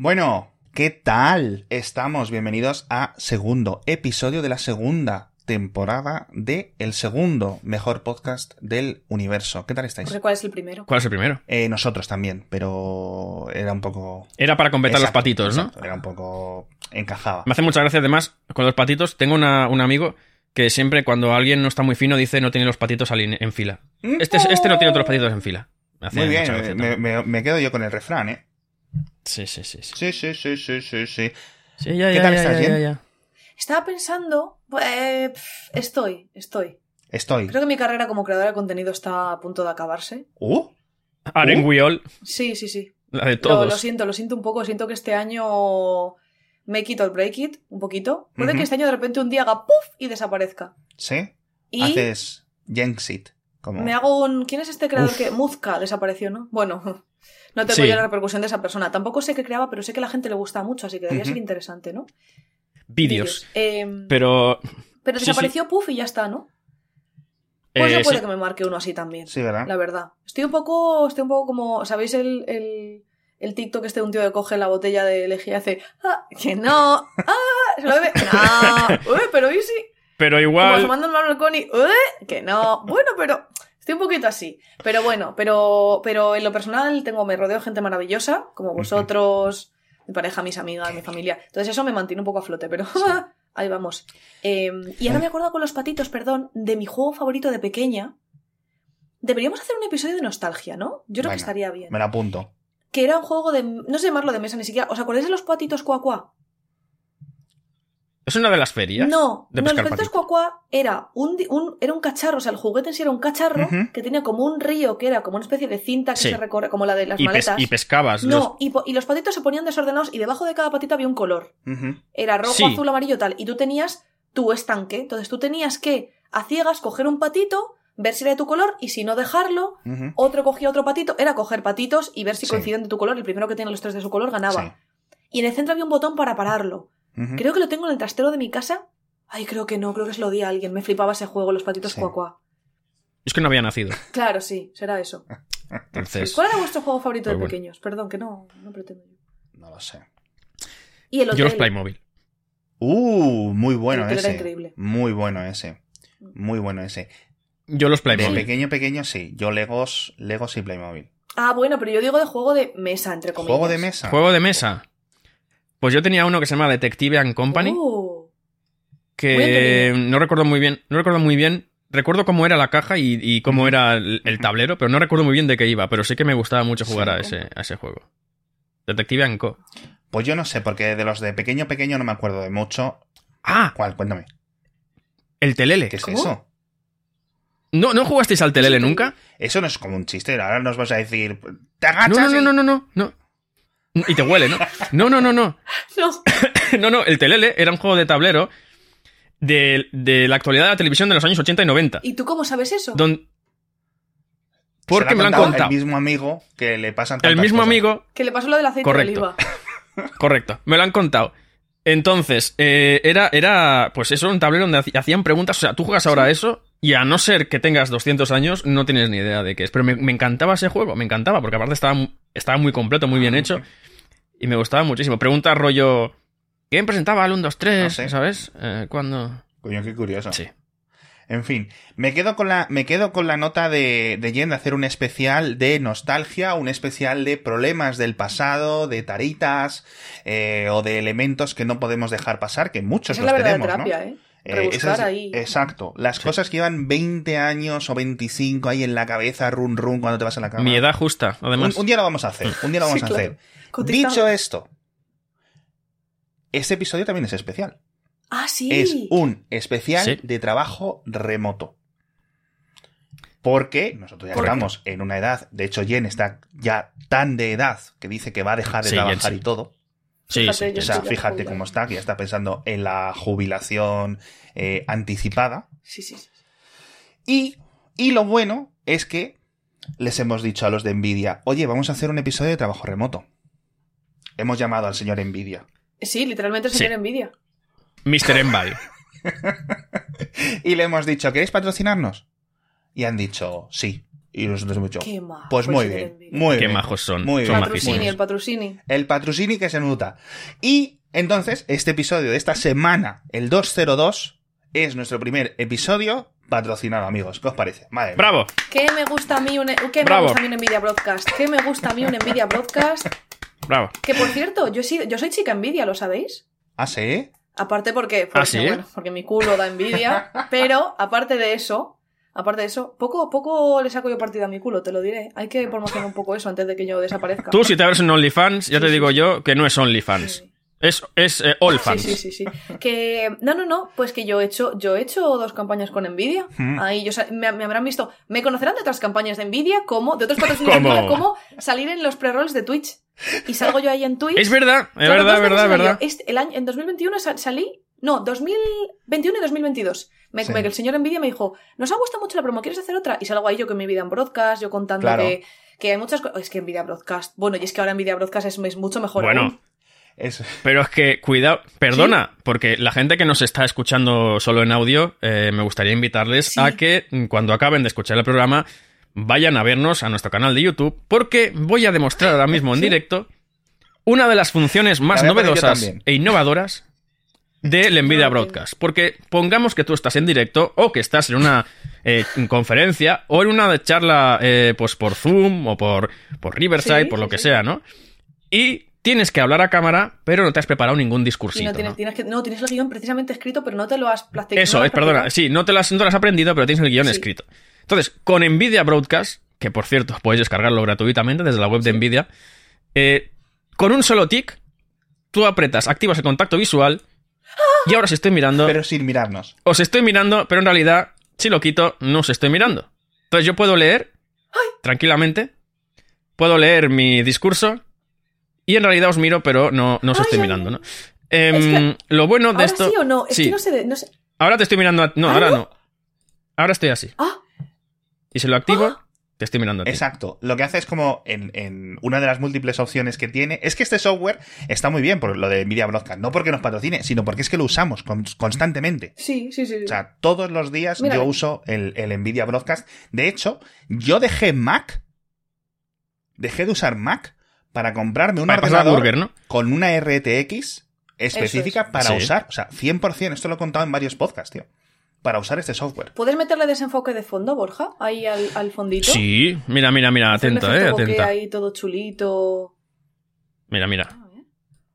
Bueno, ¿qué tal? Estamos bienvenidos a segundo episodio de la segunda temporada de El Segundo Mejor Podcast del Universo. ¿Qué tal estáis? No sé cuál es el primero. ¿Cuál es el primero? Nosotros también, pero era un poco... Era para completar exacto, los patitos, ¿no? Exacto, era un poco... encajaba. Me hace mucha gracia, además, con los patitos. Tengo un amigo que siempre cuando alguien no está muy fino dice no tiene los patitos en fila. Este no tiene otros patitos en fila. Muy bien, gracia, me quedo yo con el refrán, ¿eh? Sí. ¿Qué tal estás? ¿Bien? Estaba pensando... Estoy. Creo que mi carrera como creadora de contenido está a punto de acabarse. Arenguiol. Sí. La de todos. Lo siento un poco. Siento que este año... Make it or break it, un poquito. Puede que este año de repente un día haga puff y desaparezca. ¿Sí? Y haces Jenxit. Como... Me hago un... ¿Quién es este creador que...? Muzka desapareció, ¿no? Bueno... No tengo yo la repercusión de esa persona. Tampoco sé qué creaba, pero sé que a la gente le gusta mucho, así que debería ser interesante, ¿no? Vídeos. Pero desapareció puff y ya está, ¿no? Pues yo puede que me marque uno así también. Sí, ¿verdad? La verdad. Estoy un poco como... ¿Sabéis el TikTok este de un tío que coge la botella de lejía y hace... ¡Ah! ¡Que no! ¡Ah! ¡Se lo bebe! ¡No! Pero easy. Pero igual... Como asomándome al balcón y... ¡Que no! Bueno, pero... Estoy un poquito así, pero bueno, pero en lo personal me rodeo gente maravillosa, como vosotros, mi pareja, mis amigas, mi familia. Entonces eso me mantiene un poco a flote, pero ahí vamos. Y ahora me he acordado con los patitos, perdón, de mi juego favorito de pequeña. Deberíamos hacer un episodio de nostalgia, ¿no? Yo creo que estaría bien. Me lo apunto. Que era un juego de... No sé llamarlo de mesa ni siquiera. ¿Os acordáis de los patitos cuacuá? ¿Es una de las ferias? No, el efecto cuacuá era un cacharro, o sea, el juguete en sí era un cacharro que tenía como un río que era como una especie de cinta que se recorre, como la de las maletas. Y pescabas. Y los patitos se ponían desordenados y debajo de cada patito había un color. Era rojo, azul, amarillo, tal. Y tú tenías tu estanque. Entonces tú tenías que, a ciegas, coger un patito, ver si era de tu color y si no dejarlo, otro cogía otro patito. Era coger patitos y ver si coinciden de tu color. El primero que tenía los tres de su color ganaba. Y en el centro había un botón para pararlo. Creo que lo tengo en el trastero de mi casa. Ay, creo que no, creo que se lo di a alguien. Me flipaba ese juego, los patitos cuacuá. Es que no había nacido. Claro, sí, será eso. Entonces... ¿Cuál era vuestro juego favorito de pequeños? Perdón, que no pretendo. No lo sé. ¿Y el hotel? Yo los Playmobil. Muy bueno ese. El hotel era increíble. Muy bueno ese. Yo los Playmobil. De pequeño, sí. Yo Legos y Playmobil. Ah, bueno, pero yo digo de juego de mesa, entre comillas. Juego de mesa. Pues yo tenía uno que se llama Detective and Company, que no recuerdo muy bien, recuerdo cómo era la caja y cómo era el tablero, pero no recuerdo muy bien de qué iba, pero sí que me gustaba mucho jugar a ese juego. Detective and Co. Pues yo no sé, porque de los de pequeño no me acuerdo de mucho. ¿Cuál? Cuéntame. El Telele. ¿Qué es eso? ¿No jugasteis al Telele nunca? Eso no es como un chiste, ahora nos vas a decir, te agachas. No. Y te huele, ¿no? No, el Telele era un juego de tablero de la actualidad de la televisión de los años 80 y 90. ¿Y tú cómo sabes eso? Porque me lo han contado. El mismo amigo que le pasan tantas amigo... Que le pasó lo del aceite de oliva. Correcto, me lo han contado. Entonces, era pues eso, un tablero donde hacían preguntas. O sea, tú juegas ahora eso y a no ser que tengas 200 años, no tienes ni idea de qué es. Pero me encantaba ese juego, porque aparte estaba muy completo, muy bien hecho. Y me gustaba muchísimo. Preguntas rollo... ¿Quién presentaba al 1, 2, 3? No sé. ¿Sabes? ¿Cuándo? Coño, qué curioso. Sí. En fin, me quedo con la nota de Jen de hacer un especial de nostalgia, un especial de problemas del pasado, de taritas, o de elementos que no podemos dejar pasar, que muchos los tenemos, ¿no? Esa es la verdadera terapia, ¿eh? Rebuscar ahí. Exacto. Las cosas que llevan 20 años o 25 ahí en la cabeza, run, cuando te vas a la cama. Mi edad justa, además. Un día lo vamos a hacer. Claro. Dicho esto, este episodio también es especial. Ah, sí. Es un especial de trabajo remoto. Porque nosotros ya estamos en una edad, de hecho Jen está ya tan de edad que dice que va a dejar de trabajar y todo. Sí. O sea, fíjate cómo está, que ya está pensando en la jubilación anticipada. Sí. Y lo bueno es que les hemos dicho a los de NVIDIA, oye, vamos a hacer un episodio de trabajo remoto. Hemos llamado al señor NVIDIA. Sí, literalmente el señor NVIDIA. Mr. Envy. Y le hemos dicho, ¿queréis patrocinarnos? Y han dicho, sí. Y nosotros hemos dicho, pues muy bien, muy bien. Qué majos son. Muy bien. El patrocini que se nota. Y entonces, este episodio de esta semana, el 202, es nuestro primer episodio patrocinado, amigos. ¿Qué os parece? Madre mía. ¡Bravo! ¿Qué me gusta a mí un NVIDIA Broadcast? ¿Qué me gusta a mí un NVIDIA Broadcast? Bravo. Que, por cierto, yo soy chica NVIDIA, ¿lo sabéis? ¿Ah, sí? Aparte porque mi culo da envidia, pero aparte de eso, poco a poco le saco yo partida a mi culo, te lo diré. Hay que promocionar un poco eso antes de que yo desaparezca. Tú, si te abres un OnlyFans, ya te digo yo que no es OnlyFans. Sí. Es OnlyFans. Sí. Que, no, pues que yo he hecho dos campañas con NVIDIA. Ahí me habrán visto. Me conocerán de otras campañas de NVIDIA, como de otros patrocinadores, como salir en los pre-rolls de Twitch. Y salgo yo ahí en Twitch. Es verdad, es claro, verdad. En 2021 salí... No, 2021 y 2022. El señor NVIDIA me dijo, nos ha gustado mucho la promo, ¿quieres hacer otra? Y salgo ahí yo con mi vida en Broadcast, yo contando que hay muchas cosas... Es que NVIDIA Broadcast... Bueno, y es que ahora NVIDIA Broadcast es mucho mejor aún. Eso. Pero es que, cuidado, perdona, ¿sí? Porque la gente que nos está escuchando solo en audio, me gustaría invitarles a que cuando acaben de escuchar el programa vayan a vernos a nuestro canal de YouTube, porque voy a demostrar ahora mismo en directo una de las funciones más novedosas e innovadoras del NVIDIA Broadcast. Porque pongamos que tú estás en directo o que estás en una conferencia o en una charla pues por Zoom o por Riverside, por lo que sea, ¿no? Y tienes que hablar a cámara, pero no te has preparado ningún discursito. Tienes el guión precisamente escrito, pero no te lo has platicado. Eso, no te lo has aprendido, pero tienes el guión escrito. Entonces, con NVIDIA Broadcast, que por cierto, podéis descargarlo gratuitamente desde la web de NVIDIA, con un solo tic, tú activas el contacto visual. Y ahora os estoy mirando. Pero sin mirarnos. Os estoy mirando, pero en realidad, si lo quito, no os estoy mirando. Entonces yo puedo leer tranquilamente. Puedo leer mi discurso. Y en realidad os miro, pero no os estoy mirando, ¿no? Es que lo bueno de esto. ¿Ahora sí o no? Es que no sé. Ahora te estoy mirando. No, ahora no. Ahora estoy así. Y si lo activo, te estoy mirando a ti. Exacto. Lo que hace es como en una de las múltiples opciones que tiene. Es que este software está muy bien por lo de NVIDIA Broadcast. No porque nos patrocine, sino porque es que lo usamos constantemente. Sí. O sea, todos los días yo uso el NVIDIA Broadcast. De hecho, yo dejé de usar Mac para comprarme un ordenador con una RTX específica para usar. O sea, 100%. Esto lo he contado en varios podcasts, tío. Para usar este software. ¿Puedes meterle desenfoque de fondo, Borja? Ahí al fondito. Sí, mira, atenta. Ahí todo chulito. Mira.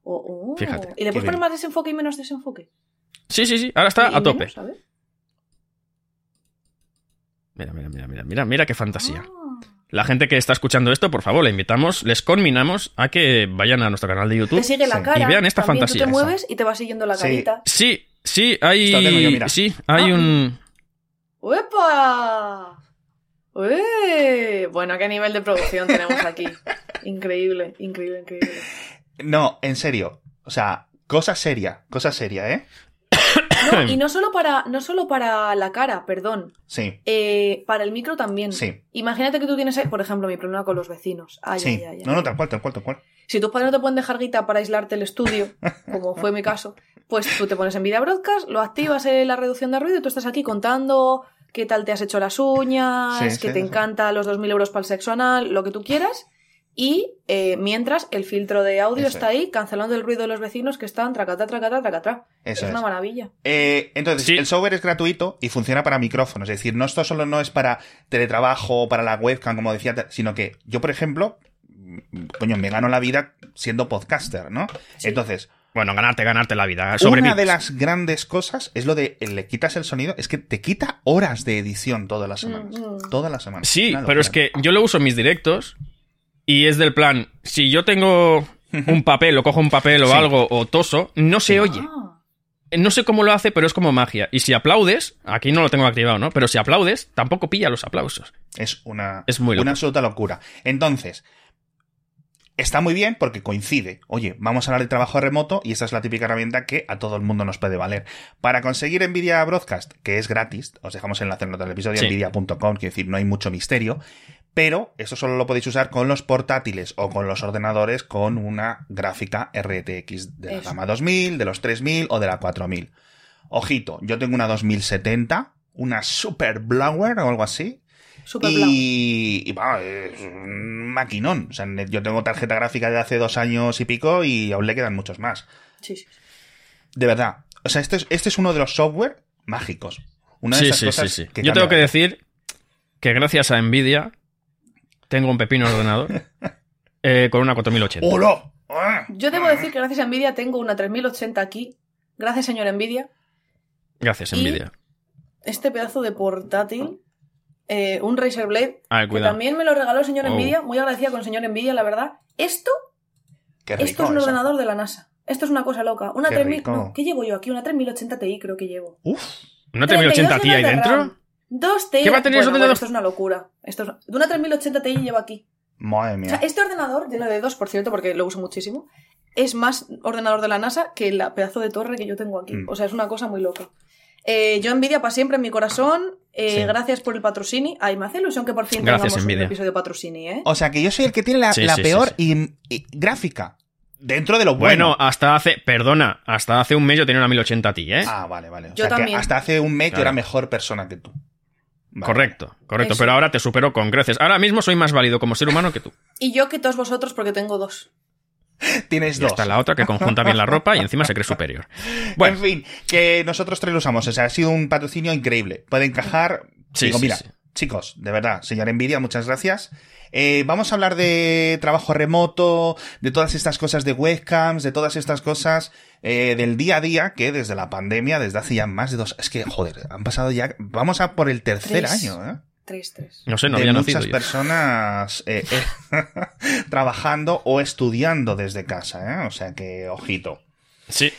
Oh. Fíjate. ¿Y le puedes poner más desenfoque y menos desenfoque? Sí. Ahora está a tope. Menos, ¿sabes? Mira qué fantasía. La gente que está escuchando esto, por favor, les conminamos a que vayan a nuestro canal de YouTube y vean esta fantasía. Tú te mueves y te va siguiendo la carita. Sí, hay un... ¡Uepa! ¡Ué! Bueno, qué nivel de producción tenemos aquí. Increíble. No, en serio. O sea, cosa seria, ¿eh? No, y no solo para la cara, perdón. Sí. Para el micro también. Sí. Imagínate que tú tienes, por ejemplo, mi problema con los vecinos. Ay. No, tal cual. Si tus padres no te pueden dejar guita para aislarte el estudio, como fue mi caso, pues tú te pones en NVIDIA Broadcast, lo activas en la reducción de ruido y tú estás aquí contando qué tal te has hecho las uñas, que te encantan los 2.000 euros para el sexo anal, lo que tú quieras. Y mientras el filtro de audio está ahí, cancelando el ruido de los vecinos que están tracatá. Es una maravilla. Entonces, el software es gratuito y funciona para micrófonos. Es decir, no esto solo no es para teletrabajo, para la webcam, como decía, sino que yo, por ejemplo, me gano la vida siendo podcaster, ¿no? Sí. Entonces... Bueno, ganarte la vida. Una de las grandes cosas es lo de le quitas el sonido. Es que te quita horas de edición todas las semanas. Sí, claro, pero es que yo lo uso en mis directos y es del plan, si yo tengo un papel o cojo un papel o algo o toso, no se oye. No sé cómo lo hace, pero es como magia. Y si aplaudes, aquí no lo tengo activado, ¿no? Pero si aplaudes, tampoco pilla los aplausos. Es muy una absoluta locura. Entonces... Está muy bien porque coincide. Oye, vamos a hablar de trabajo remoto y esta es la típica herramienta que a todo el mundo nos puede valer. Para conseguir NVIDIA Broadcast, que es gratis, os dejamos el enlace en el episodio, nvidia.com, quiero decir, no hay mucho misterio, pero esto solo lo podéis usar con los portátiles o con los ordenadores con una gráfica RTX de la gama 2000, de los 3000 o de la 4000. Ojito, yo tengo una 2070, una Super Blower o algo así, Y es un maquinón. O sea, yo tengo tarjeta gráfica de hace 2 años y pico y aún le quedan muchos más. Sí, sí. De verdad. O sea, este es uno de los software mágicos. Una de esas cosas. Que yo tengo que decir que gracias a NVIDIA tengo un pepino ordenador con una 4080. ¡Hola! Yo debo decir que gracias a NVIDIA tengo una 3080 aquí. Gracias, señor NVIDIA. Gracias, NVIDIA. Este pedazo de portátil, un Razer Blade, que también me lo regaló el señor NVIDIA. Muy agradecida con el señor NVIDIA, la verdad. Esto es un ordenador de la NASA. Esto es una cosa loca. Una 3000, no, ¿qué llevo yo aquí? Una 3080 Ti creo que llevo. Uf, ¿una 3080 Ti ahí dentro? 2 TB. ¿Qué va a tener eso? Esto es una locura. Una 3080 Ti llevo aquí. Madre mía. O sea, este ordenador, lleno de 2, por cierto, porque lo uso muchísimo, es más ordenador de la NASA que la pedazo de torre que yo tengo aquí. O sea, es una cosa muy loca. Yo NVIDIA para siempre en mi corazón. Sí. Gracias por el patrocinio. Ay, me hace ilusión que por fin tengamos un episodio de patrocinio, ¿eh? O sea, que yo soy el que tiene la peor. Y gráfica. Dentro de lo bueno. Bueno, hasta hace un mes yo tenía una 1080 Ti, ¿eh? Ah, vale. O sea, que hasta hace un mes yo era mejor persona que tú. Vale. Correcto. Eso. Pero ahora te supero con creces. Ahora mismo soy más válido como ser humano que tú. Y yo que todos vosotros porque tengo 2. Tienes 2. Está la otra que conjunta bien la ropa y encima se cree superior. Bueno. En fin, que nosotros 3 lo usamos. O sea, ha sido un patrocinio increíble. Puede encajar. Digo, mira, chicos, de verdad, señor NVIDIA, muchas gracias. Vamos a hablar de trabajo remoto, de todas estas cosas de webcams, de todas estas cosas del día a día, que desde la pandemia, desde hace ya más de 2... Es que, joder, han pasado ya... Vamos a por el 3 año, ¿eh? 3. No sé, no había nacido yo. De muchas personas trabajando o estudiando desde casa, ¿eh? O sea que, ojito. Sí.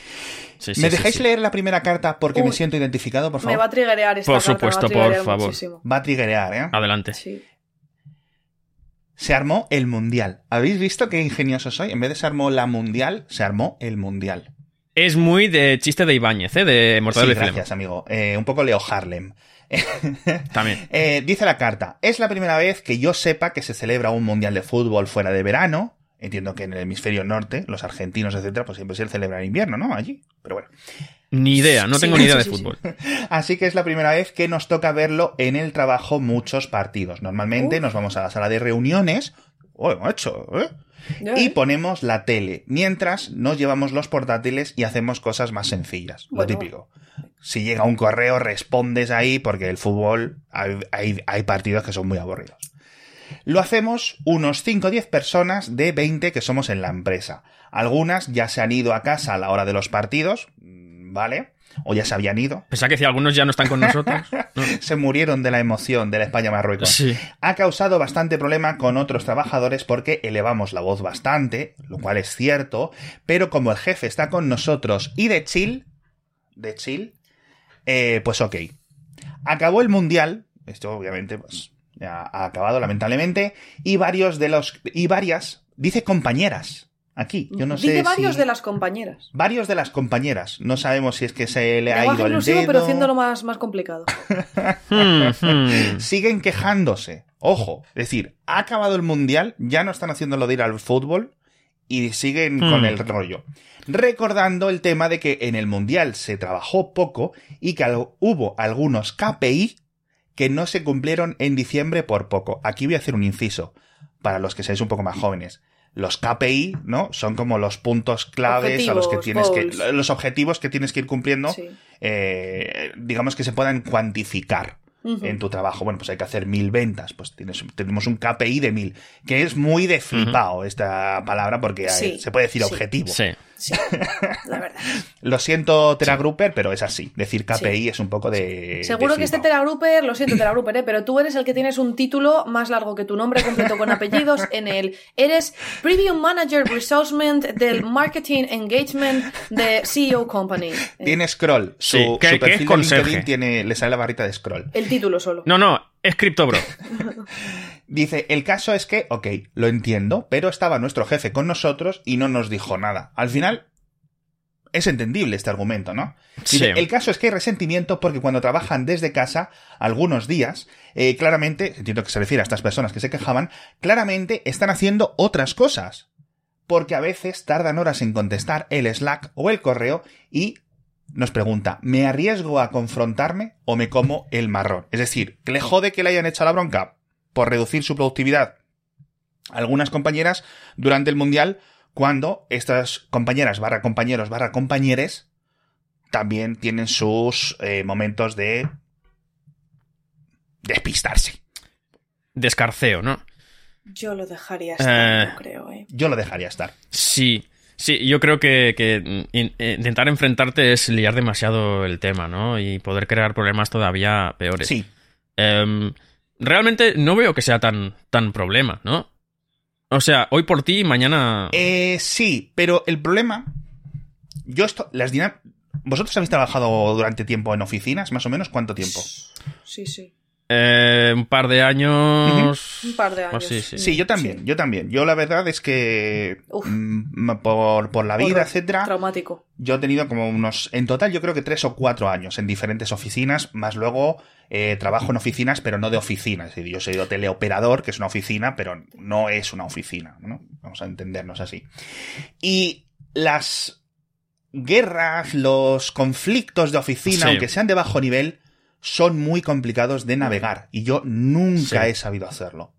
¿Me dejáis leer la primera carta porque me siento identificado, por favor? Me va a triggerear esta carta. Por supuesto, por favor. Muchísimo. Va a triggerear, ¿eh? Adelante. Sí. Se armó el mundial. ¿Habéis visto qué ingenioso soy? En vez de se armó la mundial, se armó el mundial. Es muy de chiste de Ibáñez, ¿eh? De Mortadelo y Filemón. Gracias, amigo. Un poco Leo Harlem. También. Dice la carta. Es la primera vez que yo sepa que se celebra un mundial de fútbol fuera de verano. Entiendo que en el hemisferio norte, los argentinos, etcétera, pues siempre se celebra en invierno, ¿no? Allí. Pero bueno. Ni idea, no tengo ni idea de fútbol. Así que es la primera vez que nos toca verlo en el trabajo muchos partidos. Normalmente nos vamos a la sala de reuniones. ¡Oh, macho! Y ponemos la tele. Mientras nos llevamos los portátiles y hacemos cosas más sencillas. Bueno. Lo típico. Si llega un correo, respondes ahí, porque el fútbol hay partidos que son muy aburridos. Lo hacemos unos 5 o 10 personas de 20 que somos en la empresa. Algunas ya se han ido a casa a la hora de los partidos, ¿vale? O ya se habían ido. Pensaba que si algunos ya no están con nosotros. No. Se murieron de la emoción de la España-Marruecos. Sí. Ha causado bastante problema con otros trabajadores porque elevamos la voz bastante, lo cual es cierto, pero como el jefe está con nosotros y de chill, pues ok. Acabó el mundial, esto obviamente pues ya ha acabado lamentablemente, y varias, dice compañeras. Aquí, yo no sé. Dice varios de las compañeras. Varios de las compañeras. No sabemos si es que se le ha ido el dedo. Pero haciéndolo más complicado. Siguen quejándose. Ojo, es decir, ha acabado el mundial, ya no están haciéndolo de ir al fútbol y siguen con el rollo. Recordando el tema de que en el mundial se trabajó poco y que hubo algunos KPI que no se cumplieron en diciembre por poco. Aquí voy a hacer un inciso para los que seáis un poco más jóvenes. Los KPI, ¿no? Son como los puntos claves objetivos, a los que tienes que... Los objetivos que tienes que ir cumpliendo, digamos que se puedan cuantificar en tu trabajo. Bueno, pues hay que hacer 1000 ventas. Pues tenemos un KPI de 1000, que es muy de flipado esta palabra porque se puede decir objetivo. Sí, la verdad. Lo siento, Teragrupper, pero es así. Decir KPI es un poco de... Seguro de que este Teragrupper, lo siento, Teragrupper, pero tú eres el que tienes un título más largo que tu nombre completo con apellidos en él. Eres Premium Manager Resourcement del Marketing Engagement de CEO Company. Tiene scroll. Su perfil de LinkedIn le sale la barrita de scroll. El título solo. No, es CryptoBro. Dice, el caso es que, ok, lo entiendo, pero estaba nuestro jefe con nosotros y no nos dijo nada. Al final, es entendible este argumento, ¿no? Dice, el caso es que hay resentimiento porque cuando trabajan desde casa, algunos días, claramente, entiendo que se refiere a estas personas que se quejaban, claramente están haciendo otras cosas. Porque a veces tardan horas en contestar el Slack o el correo y nos pregunta, ¿me arriesgo a confrontarme o me como el marrón? Es decir, ¿que le jode que le hayan hecho la bronca por reducir su productividad? Algunas compañeras durante el Mundial, cuando estas compañeras barra compañeros barra compañeres también tienen sus momentos de despistarse. Descarceo, ¿no? Yo lo dejaría estar, yo creo, ¿eh? Yo lo dejaría estar. Sí. Sí, yo creo que intentar enfrentarte es liar demasiado el tema, ¿no? Y poder crear problemas todavía peores. Sí. Realmente no veo que sea tan problema, ¿no? O sea, hoy por ti y mañana... sí, pero el problema... ¿Vosotros habéis trabajado durante tiempo en oficinas, más o menos? ¿Cuánto tiempo? Sí, sí. Un par de años... Uh-huh. Un par de años. Pues sí. Sí, yo también. Yo la verdad es que... por la vida, etcétera... Traumático. Yo he tenido como unos... En total yo creo que 3 o 4 años en diferentes oficinas, más luego trabajo en oficinas, pero no de oficinas. Es decir, yo soy teleoperador, que es una oficina, pero no es una oficina, ¿no? Vamos a entendernos así. Y las guerras, los conflictos de oficina, sí, aunque sean de bajo nivel... son muy complicados de navegar y yo nunca he sabido hacerlo.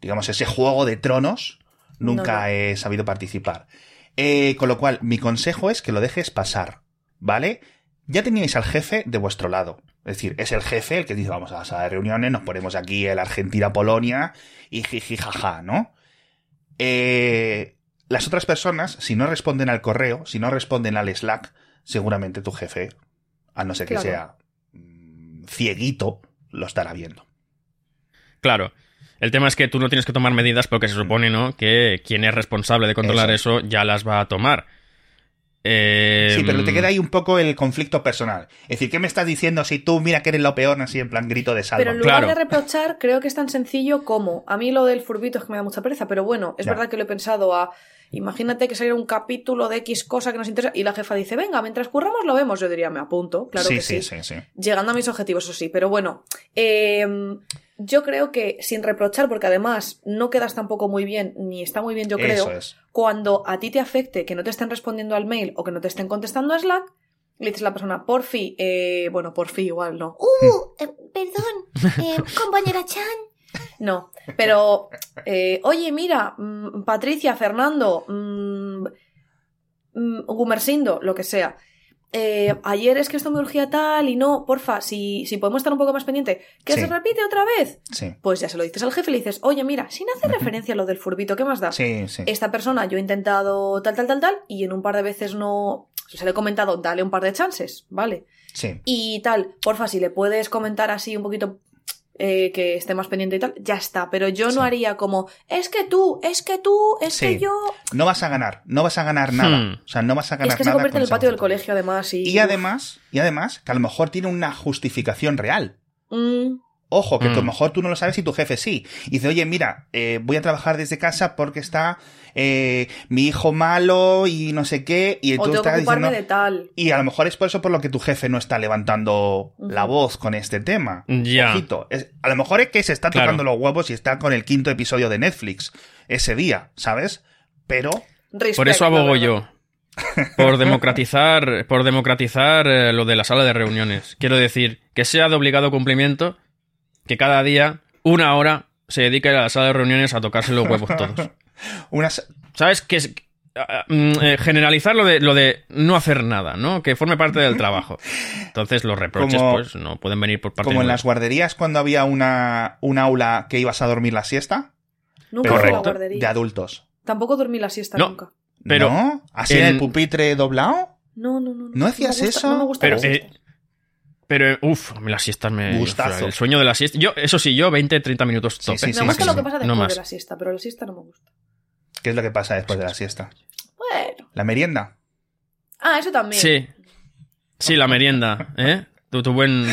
Digamos, ese juego de tronos nunca he sabido participar. Con lo cual, mi consejo es que lo dejes pasar, ¿vale? Ya teníais al jefe de vuestro lado. Es decir, es el jefe el que dice, vamos a las reuniones, nos ponemos aquí en Argentina-Polonia y jiji jaja, ¿no? Las otras personas, si no responden al correo, si no responden al Slack, seguramente tu jefe, a no ser que sea... cieguito, lo estará viendo. Claro. El tema es que tú no tienes que tomar medidas porque se supone, ¿no?, que quien es responsable de controlar eso ya las va a tomar. Sí, pero te queda ahí un poco el conflicto personal. Es decir, ¿qué me estás diciendo si tú mira que eres lo peor, así en plan grito de salva? Pero en lugar de reprochar, creo que es tan sencillo como... A mí lo del furbito es que me da mucha pereza, pero bueno, es verdad que lo he pensado a... Imagínate que saliera un capítulo de X cosa que nos interesa y la jefa dice, venga, mientras curramos lo vemos. Yo diría, me apunto, claro, sí, que sí. Sí. Llegando a mis objetivos, eso sí. Pero bueno, yo creo que sin reprochar, porque además no quedas tampoco muy bien, ni está muy bien, yo creo, cuando a ti te afecte que no te estén respondiendo al mail o que no te estén contestando a Slack, le dices a la persona, porfi, bueno, porfi igual no. Perdón, compañera Chan. No, pero oye, mira, Patricia, Fernando, Gumersindo, lo que sea, ayer es que esto me urgía tal y no, porfa, si podemos estar un poco más pendiente, que se repite otra vez, pues ya se lo dices al jefe y le dices, oye, mira, sin hacer referencia a lo del furbito, ¿qué más da? Esta persona, yo he intentado tal, y en un par de veces no... Se le he comentado, dale un par de chances, ¿vale? Sí. Y tal, porfa, si le puedes comentar así un poquito... que esté más pendiente y tal, ya está. Pero yo no haría como, es que tú, que yo... No vas a ganar nada. O sea, no vas a ganar nada. Es que se convierte en el patio del colegio, además. Y además, que a lo mejor tiene una justificación real. Ojo, que a lo mejor tú no lo sabes y tu jefe sí. Y dice, oye, mira, voy a trabajar desde casa porque está mi hijo malo y no sé qué. Y tú estás diciendo, de tal. Y a lo mejor es por eso por lo que tu jefe no está levantando la voz con este tema. Ojito. A lo mejor es que se está tocando los huevos y está con el 5º episodio de Netflix ese día, ¿sabes? Pero... Respecto, por eso abogo yo. Por democratizar lo de la sala de reuniones. Quiero decir, que sea de obligado cumplimiento... Que cada día, 1 hora, se dedique a la sala de reuniones a tocarse los huevos todos. ¿Sabes? Que es, generalizar lo de no hacer nada, ¿no? Que forme parte del trabajo. Entonces los reproches, como, pues, no pueden venir por parte de... Como en las guarderías cuando había una aula que ibas a dormir la siesta. Nunca fue la guardería. De adultos. Tampoco dormí la siesta nunca. Pero ¿no? ¿Así en el pupitre doblado? No. ¿No hacías eso? No me gusta. Pero, las siestas me... Gustazo. El sueño de la siesta... Yo 20, 30 minutos tope. Me gusta lo que pasa después de la siesta, pero la siesta no me gusta. ¿Qué es lo que pasa después de la siesta? Bueno... ¿La merienda? Ah, eso también. Sí, la merienda, ¿eh? Tu buen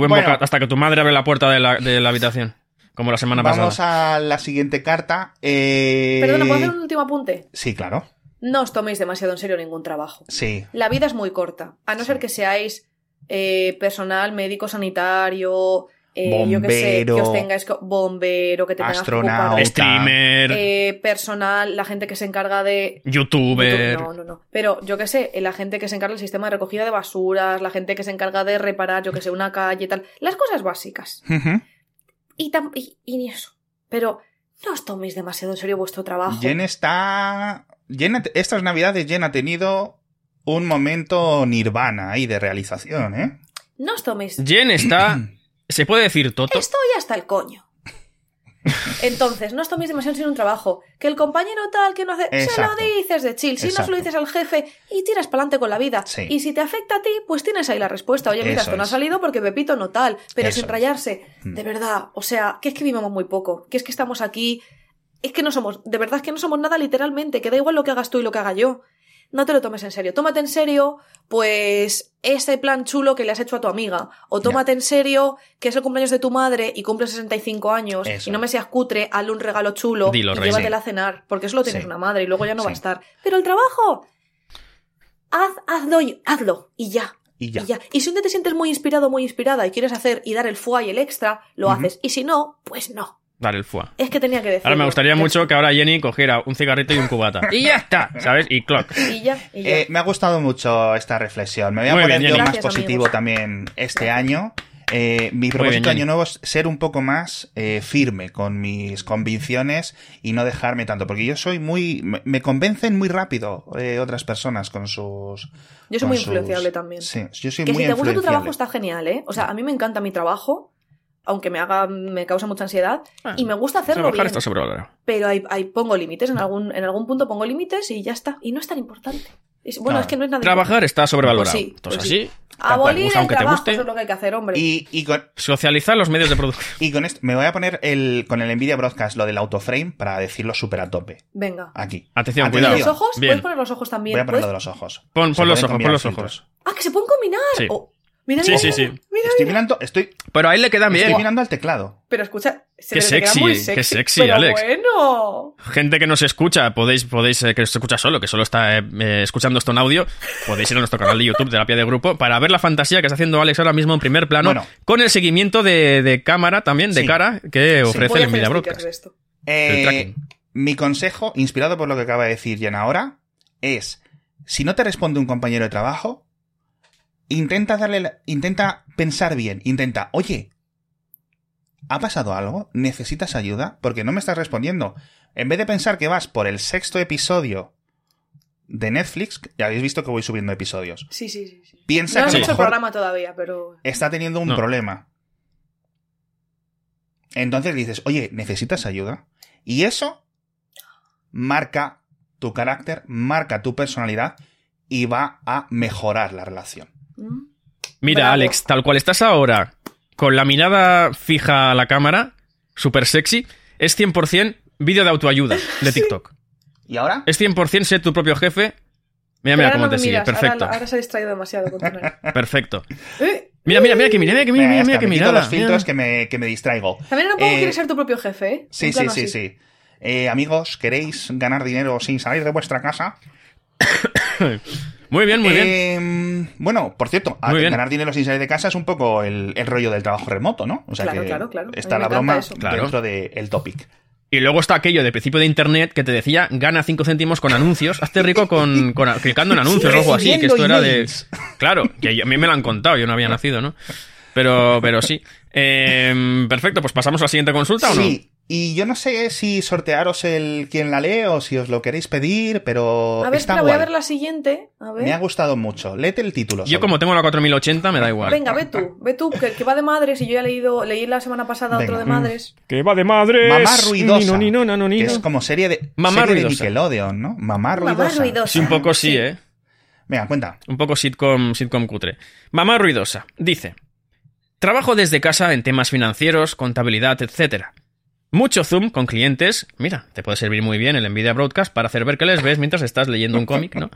bocata, hasta que tu madre abre la puerta de la habitación. Como la semana pasada. Vamos a la siguiente carta. Perdona, ¿puedo hacer un último apunte? Sí, claro. No os toméis demasiado en serio ningún trabajo. Sí. La vida es muy corta. A no ser que seáis... personal médico sanitario, Bombero, yo que sé, que os tengáis bombero, que te tengas ocupado, streamer, personal, la gente que se encarga de youtuber, pero yo que sé, la gente que se encarga del sistema de recogida de basuras, la gente que se encarga de reparar, yo que sé, una calle, tal, las cosas básicas. Uh-huh. Y ni eso. Pero no os toméis demasiado en serio vuestro trabajo. Jen, estas navidades Jen ha tenido un momento nirvana ahí de realización, ¿eh? No os toméis. Jen está... ¿Se puede decir toto? Estoy hasta el coño. Entonces, no os toméis demasiado sin un trabajo. Que el compañero tal que no hace... Exacto. Se lo dices de chill. Si no se lo dices al jefe y tiras para adelante con la vida. Sí. Y si te afecta a ti, pues tienes ahí la respuesta. Oye, mira, esto no ha salido porque Pepito no tal. Pero eso sin rayarse. Es. De verdad. O sea, que es que vivimos muy poco. Que es que estamos aquí... Es que no somos... De verdad es que no somos nada literalmente. Que da igual lo que hagas tú y lo que haga yo. No te lo tomes en serio. Tómate en serio, pues, ese plan chulo que le has hecho a tu amiga. O tómate en serio que es el cumpleaños de tu madre y cumple 65 años. Eso. Y no me seas cutre, hazle un regalo chulo. Dilo, y llévatela a cenar. Porque eso lo tienes una madre y luego ya no va a estar. Pero el trabajo, hazlo y ya. Y ya. Y si un día te sientes muy inspirado, muy inspirada y quieres hacer y dar el foie y el extra, lo haces. Y si no, pues no. Dar el fuá. Es que tenía que decir. Ahora me gustaría mucho que ahora Jenny cogiera un cigarrito y un cubata. Y ya está, ¿sabes? Y clock. Y ya. Me ha gustado mucho esta reflexión. Me voy a poner yo más positivo también este año. Mi propósito de año nuevo es ser un poco más firme con mis convicciones y no dejarme tanto. Porque yo soy muy... Me convencen muy rápido otras personas con sus... Yo soy muy influenciable también. Sí, yo soy muy influenciable. Que si te gusta tu trabajo está genial, ¿eh? O sea, a mí me encanta mi trabajo... aunque me causa mucha ansiedad, y me gusta hacerlo bien. Pero ahí pongo límites, en algún punto pongo límites y ya está. Y no es tan importante. Es que no es nada trabajar importante. Está sobrevalorado. Pues sí, entonces así. Abolir el trabajo, eso es lo que hay que hacer, hombre. Y con... Socializar los medios de producción. Y con esto, me voy a poner con el NVIDIA Broadcast, lo del autoframe, para decirlo súper a tope. Venga. Aquí. Atención, cuidado. ¿Los ojos? Bien. Puedes poner los ojos también. Voy a poner lo de los ojos. Pon los ojos. Ah, que se pueden combinar. Sí. Mira, estoy mirando. Pero ahí le quedan bien. Estoy mirando al teclado. Pero escucha, qué sexy, Alex. Bueno. Gente que nos escucha, podéis que os escucha solo, que solo está escuchando esto en audio, podéis ir a nuestro canal de YouTube Terapia de Grupo para ver la fantasía que está haciendo Alex ahora mismo en primer plano, con el seguimiento de cámara también, de cara, que ofrece el NVIDIA Broadcast. Mi consejo, inspirado por lo que acaba de decir Jen ahora, es: si no te responde un compañero de trabajo, intenta pensar bien. Intenta, oye, ¿ha pasado algo? ¿Necesitas ayuda? Porque no me estás respondiendo. En vez de pensar que vas por el 6º episodio de Netflix, ya habéis visto que voy subiendo episodios. Sí. Piensa no has hecho el programa todavía, pero... está teniendo un problema. Entonces dices, oye, ¿necesitas ayuda? Y eso marca tu carácter, marca tu personalidad y va a mejorar la relación. Mira, bravo. Alex, tal cual estás ahora, con la mirada fija a la cámara, súper sexy, es 100% vídeo de autoayuda de TikTok. ¿Y ahora? Es 100% ser tu propio jefe. Mira cómo te sigue, perfecto. Ahora se ha distraído demasiado con perfecto. Mira que mirada. Los filtros que me distraigo. También era un poco quieres ser tu propio jefe, ¿eh? Sí. Amigos, ¿queréis ganar dinero sin salir de vuestra casa? Muy bien. Bueno, por cierto, ganar dinero sin salir de casa es un poco el rollo del trabajo remoto, ¿no? O sea, claro. Está la broma dentro del topic. Y luego está aquello de principio de internet que te decía, gana 5 céntimos con anuncios, hazte rico con clicando en anuncios o algo así, que esto era de... Claro, que a mí me lo han contado, yo no había nacido, ¿no? Pero sí. Perfecto, pues pasamos a la siguiente consulta, ¿o no? Sí. Y yo no sé si sortearos el quien la lee o si os lo queréis pedir, pero está guay. Voy a ver la siguiente. A ver. Me ha gustado mucho. Léete el título. Yo como tengo la 4080 me da igual. Venga, ve tú, que va de madres y yo ya leí la semana pasada otro de madres. Que va de madres. Mamá ruidosa. Que es como serie de Nickelodeon, ¿no? Mamá ruidosa. Sí, un poco sí, ¿eh? Venga, cuenta. Un poco sitcom cutre. Mamá ruidosa. Dice: trabajo desde casa en temas financieros, contabilidad, etcétera. Mucho Zoom con clientes. Mira, te puede servir muy bien el NVIDIA Broadcast para hacer ver que les ves mientras estás leyendo un cómic, ¿no?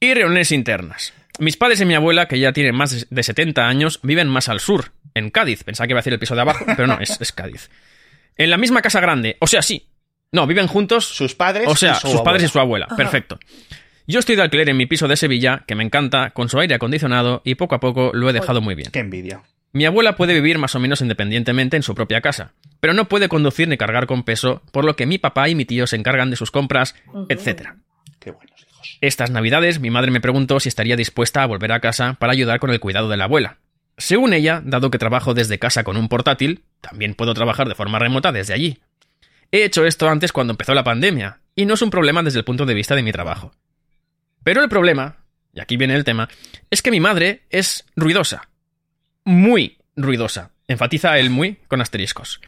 Y reuniones internas. Mis padres y mi abuela, que ya tienen más de 70 años, viven más al sur, en Cádiz. Pensaba que iba a decir el piso de abajo, pero no, es Cádiz. En la misma casa grande. O sea, sí. No, viven juntos. Sus padres y su abuela. Ajá. Perfecto. Yo estoy de alquiler en mi piso de Sevilla, que me encanta, con su aire acondicionado, y poco a poco lo he dejado muy bien. Qué envidia. Mi abuela puede vivir más o menos independientemente en su propia casa, pero no puede conducir ni cargar con peso, por lo que mi papá y mi tío se encargan de sus compras, etc. Qué buenos hijos. Estas navidades, mi madre me preguntó si estaría dispuesta a volver a casa para ayudar con el cuidado de la abuela. Según ella, dado que trabajo desde casa con un portátil, también puedo trabajar de forma remota desde allí. He hecho esto antes cuando empezó la pandemia, y no es un problema desde el punto de vista de mi trabajo. Pero el problema, y aquí viene el tema, es que mi madre es ruidosa. Muy ruidosa. Enfatiza el muy con asteriscos.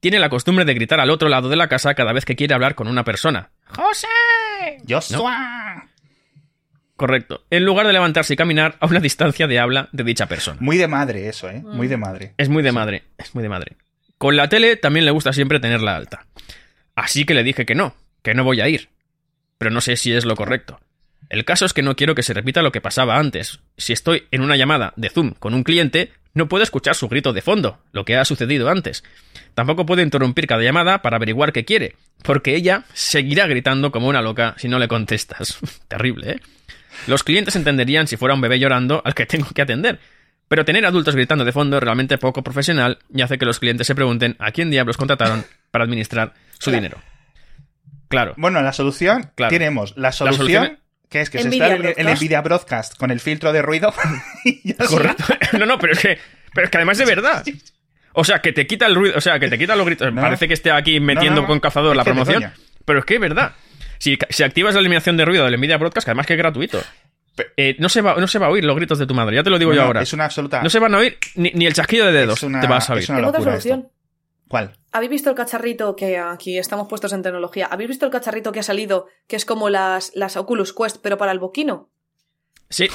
Tiene la costumbre de gritar al otro lado de la casa cada vez que quiere hablar con una persona. ¡José! ¡Joshua! ¿No? Correcto. En lugar de levantarse y caminar a una distancia de habla de dicha persona. Muy de madre eso, ¿eh? Muy de madre. Es muy de madre. Es muy de madre. Con la tele también le gusta siempre tenerla alta. Así que le dije que no voy a ir. Pero no sé si es lo correcto. El caso es que no quiero que se repita lo que pasaba antes. Si estoy en una llamada de Zoom con un cliente, no puedo escuchar su grito de fondo, lo que ha sucedido antes. Tampoco puedo interrumpir cada llamada para averiguar qué quiere, porque ella seguirá gritando como una loca si no le contestas. Terrible, ¿eh? Los clientes entenderían si fuera un bebé llorando al que tengo que atender. Pero tener adultos gritando de fondo es realmente poco profesional y hace que los clientes se pregunten a quién diablos contrataron para administrar su dinero. Claro. Bueno, la solución... Claro. Tenemos la solución... ¿Qué es? ¿Que se está en NVIDIA Broadcast con el filtro de ruido? Correcto. No, pero es que además de verdad. O sea, que te quita el ruido, o sea, que te quita los gritos. No. Parece que esté aquí metiendo con cazador la promoción. Pero es que es verdad. Si activas la eliminación de ruido del NVIDIA Broadcast, que además que es gratuito, no se va a oír los gritos de tu madre. Ya te lo digo yo ahora. Es una absoluta... No se van a oír ni el chasquido de dedos. Te vas a oír. Es una locura esto. ¿Cuál? ¿Habéis visto el cacharrito que aquí estamos puestos en tecnología? ¿Habéis visto el cacharrito que ha salido, que es como las Oculus Quest, pero para el boquino? Sí.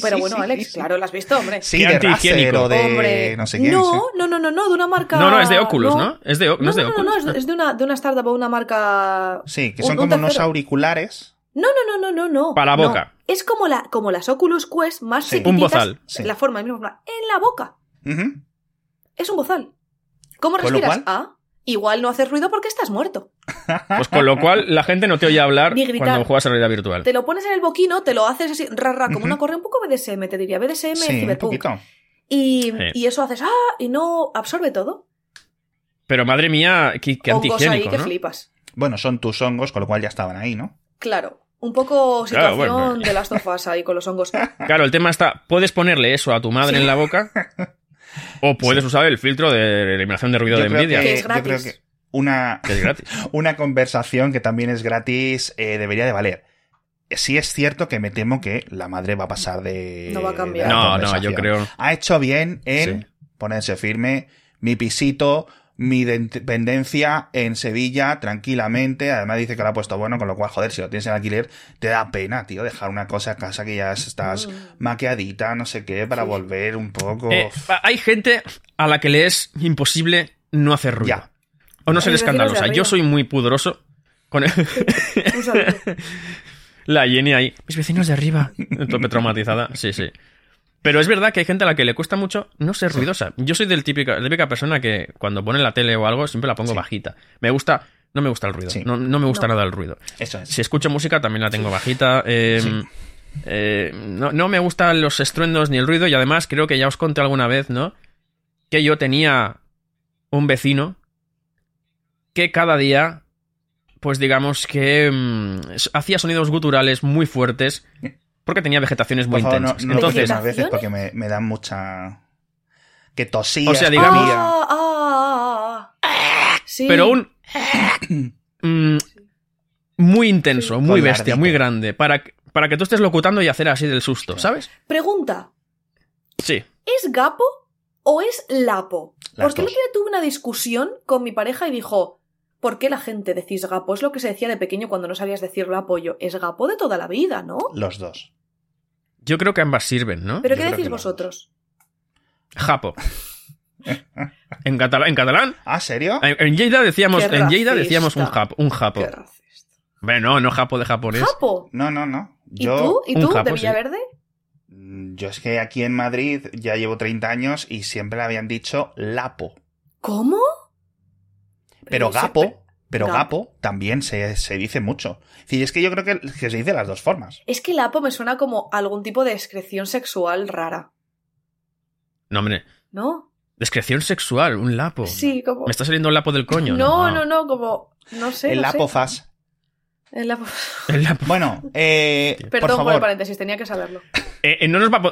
Pero bueno, Alex, claro, ¿lo has visto, hombre? Sí, de Razer o de hombre. No sé quién. No, de una marca... No, es de Oculus, ¿no? Es de Oculus. No, es de una startup o una marca... Sí, que son como unos auriculares... No. Para la boca. No. Es como las Oculus Quest más chiquititas. Un bozal. Sí. La forma, en la boca. Uh-huh. Es un bozal. ¿Cómo respiras? Igual no haces ruido porque estás muerto. Pues con lo cual la gente no te oye hablar cuando juegas a realidad virtual. Te lo pones en el boquino, te lo haces así, como una correa, un poco BDSM, te diría. BDSM, sí, Cyberpunk. Y eso haces, y no absorbe todo. Pero madre mía, qué antihigiénico, ahí, ¿no? Que flipas. Bueno, son tus hongos, con lo cual ya estaban ahí, ¿no? Claro. Un poco situación de las tofas ahí con los hongos. Claro, el tema está, ¿puedes ponerle eso a tu madre en la boca? O puedes usar el filtro de eliminación de ruido de NVIDIA. Que es gratis. Yo creo que una conversación que también es gratis debería de valer. Sí es cierto que me temo que la madre va a pasar de... No va a cambiar. No, yo creo... Ha hecho bien en ponerse firme, mi pisito, mi dependencia en Sevilla, tranquilamente. Además dice que lo ha puesto bueno, con lo cual, joder, si lo tienes en alquiler, te da pena, tío, dejar una cosa en casa que ya estás maqueadita, no sé qué, para volver un poco... hay gente a la que le es imposible no hacer ruido. Ya. O no ser escandalosa. Yo soy muy pudoroso con... La Jenny ahí. Mis vecinos de arriba. Tope traumatizada. Sí. Pero es verdad que hay gente a la que le cuesta mucho no ser ruidosa. Yo soy del típica persona que cuando pone la tele o algo siempre la pongo bajita. No me gusta el ruido. No me gusta nada el ruido. Eso es. Si escucho música también la tengo bajita. No me gustan los estruendos ni el ruido. Y además creo que ya os conté alguna vez, ¿no? Que yo tenía un vecino que cada día, pues digamos que hacía sonidos guturales muy fuertes. Porque tenía vegetaciones muy intensas. No, entonces, a veces porque me dan mucha... Que tosía. O sea, digamos... Sí. Pero muy intenso, muy bestia, muy grande. Para que tú estés locutando y hacer así del susto, ¿sabes? Pregunta. Sí. ¿Es gapo o es lapo? Porque el otro día tuve una discusión con mi pareja y dijo... ¿Por qué la gente decís gapo? Es lo que se decía de pequeño cuando no sabías decirlo apoyo. Es gapo de toda la vida, ¿no? Los dos. Yo creo que ambas sirven, ¿no? ¿Pero qué decís vosotros? Japo. ¿En catalán? ¿Ah, serio? En Lleida decíamos un japo. Qué racista. Bueno, no japo de japonés. ¿Japo? No. Yo, ¿Y tú? ¿Y tú? ¿De Villaverde? Yo es que aquí en Madrid ya llevo 30 años y siempre le habían dicho lapo. ¿Cómo? Pero gapo también se dice mucho. Y es que yo creo que se dice las dos formas. Es que lapo me suena como algún tipo de excreción sexual rara. No, hombre. ¿No? Descreción sexual, un lapo. Sí, como... Me está saliendo un lapo del coño. No, no, no, como... No sé, el lapofas. El lapo... Bueno, perdón por favor. El paréntesis, tenía que saberlo. No nos va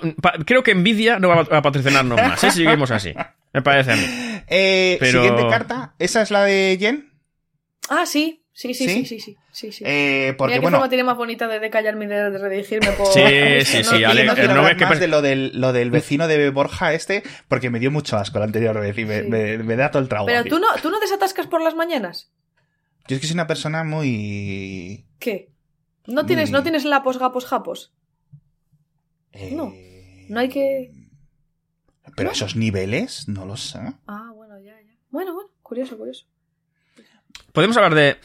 creo que Nvidia no va a patrocinarnos más, si seguimos así. Me parece a mí. Pero... Siguiente carta, ¿esa es la de Jen? Ah, sí. Sí, sí, sí, sí, sí, sí, sí. Porque, mira qué forma tiene más bonita de callarme y de redirigirme por... Sí, sí, sí, Ale. No quiero hablar más de lo del vecino de Borja este, porque me dio mucho asco el anterior vez y me da todo el trago. Pero ¿tú no desatascas por las mañanas? Yo es que soy una persona muy... ¿Qué? ¿No tienes lapos, gapos, japos? No, no hay que... Pero esos niveles, no los sé. Ah, bueno, ya. Bueno, curioso. Podemos hablar de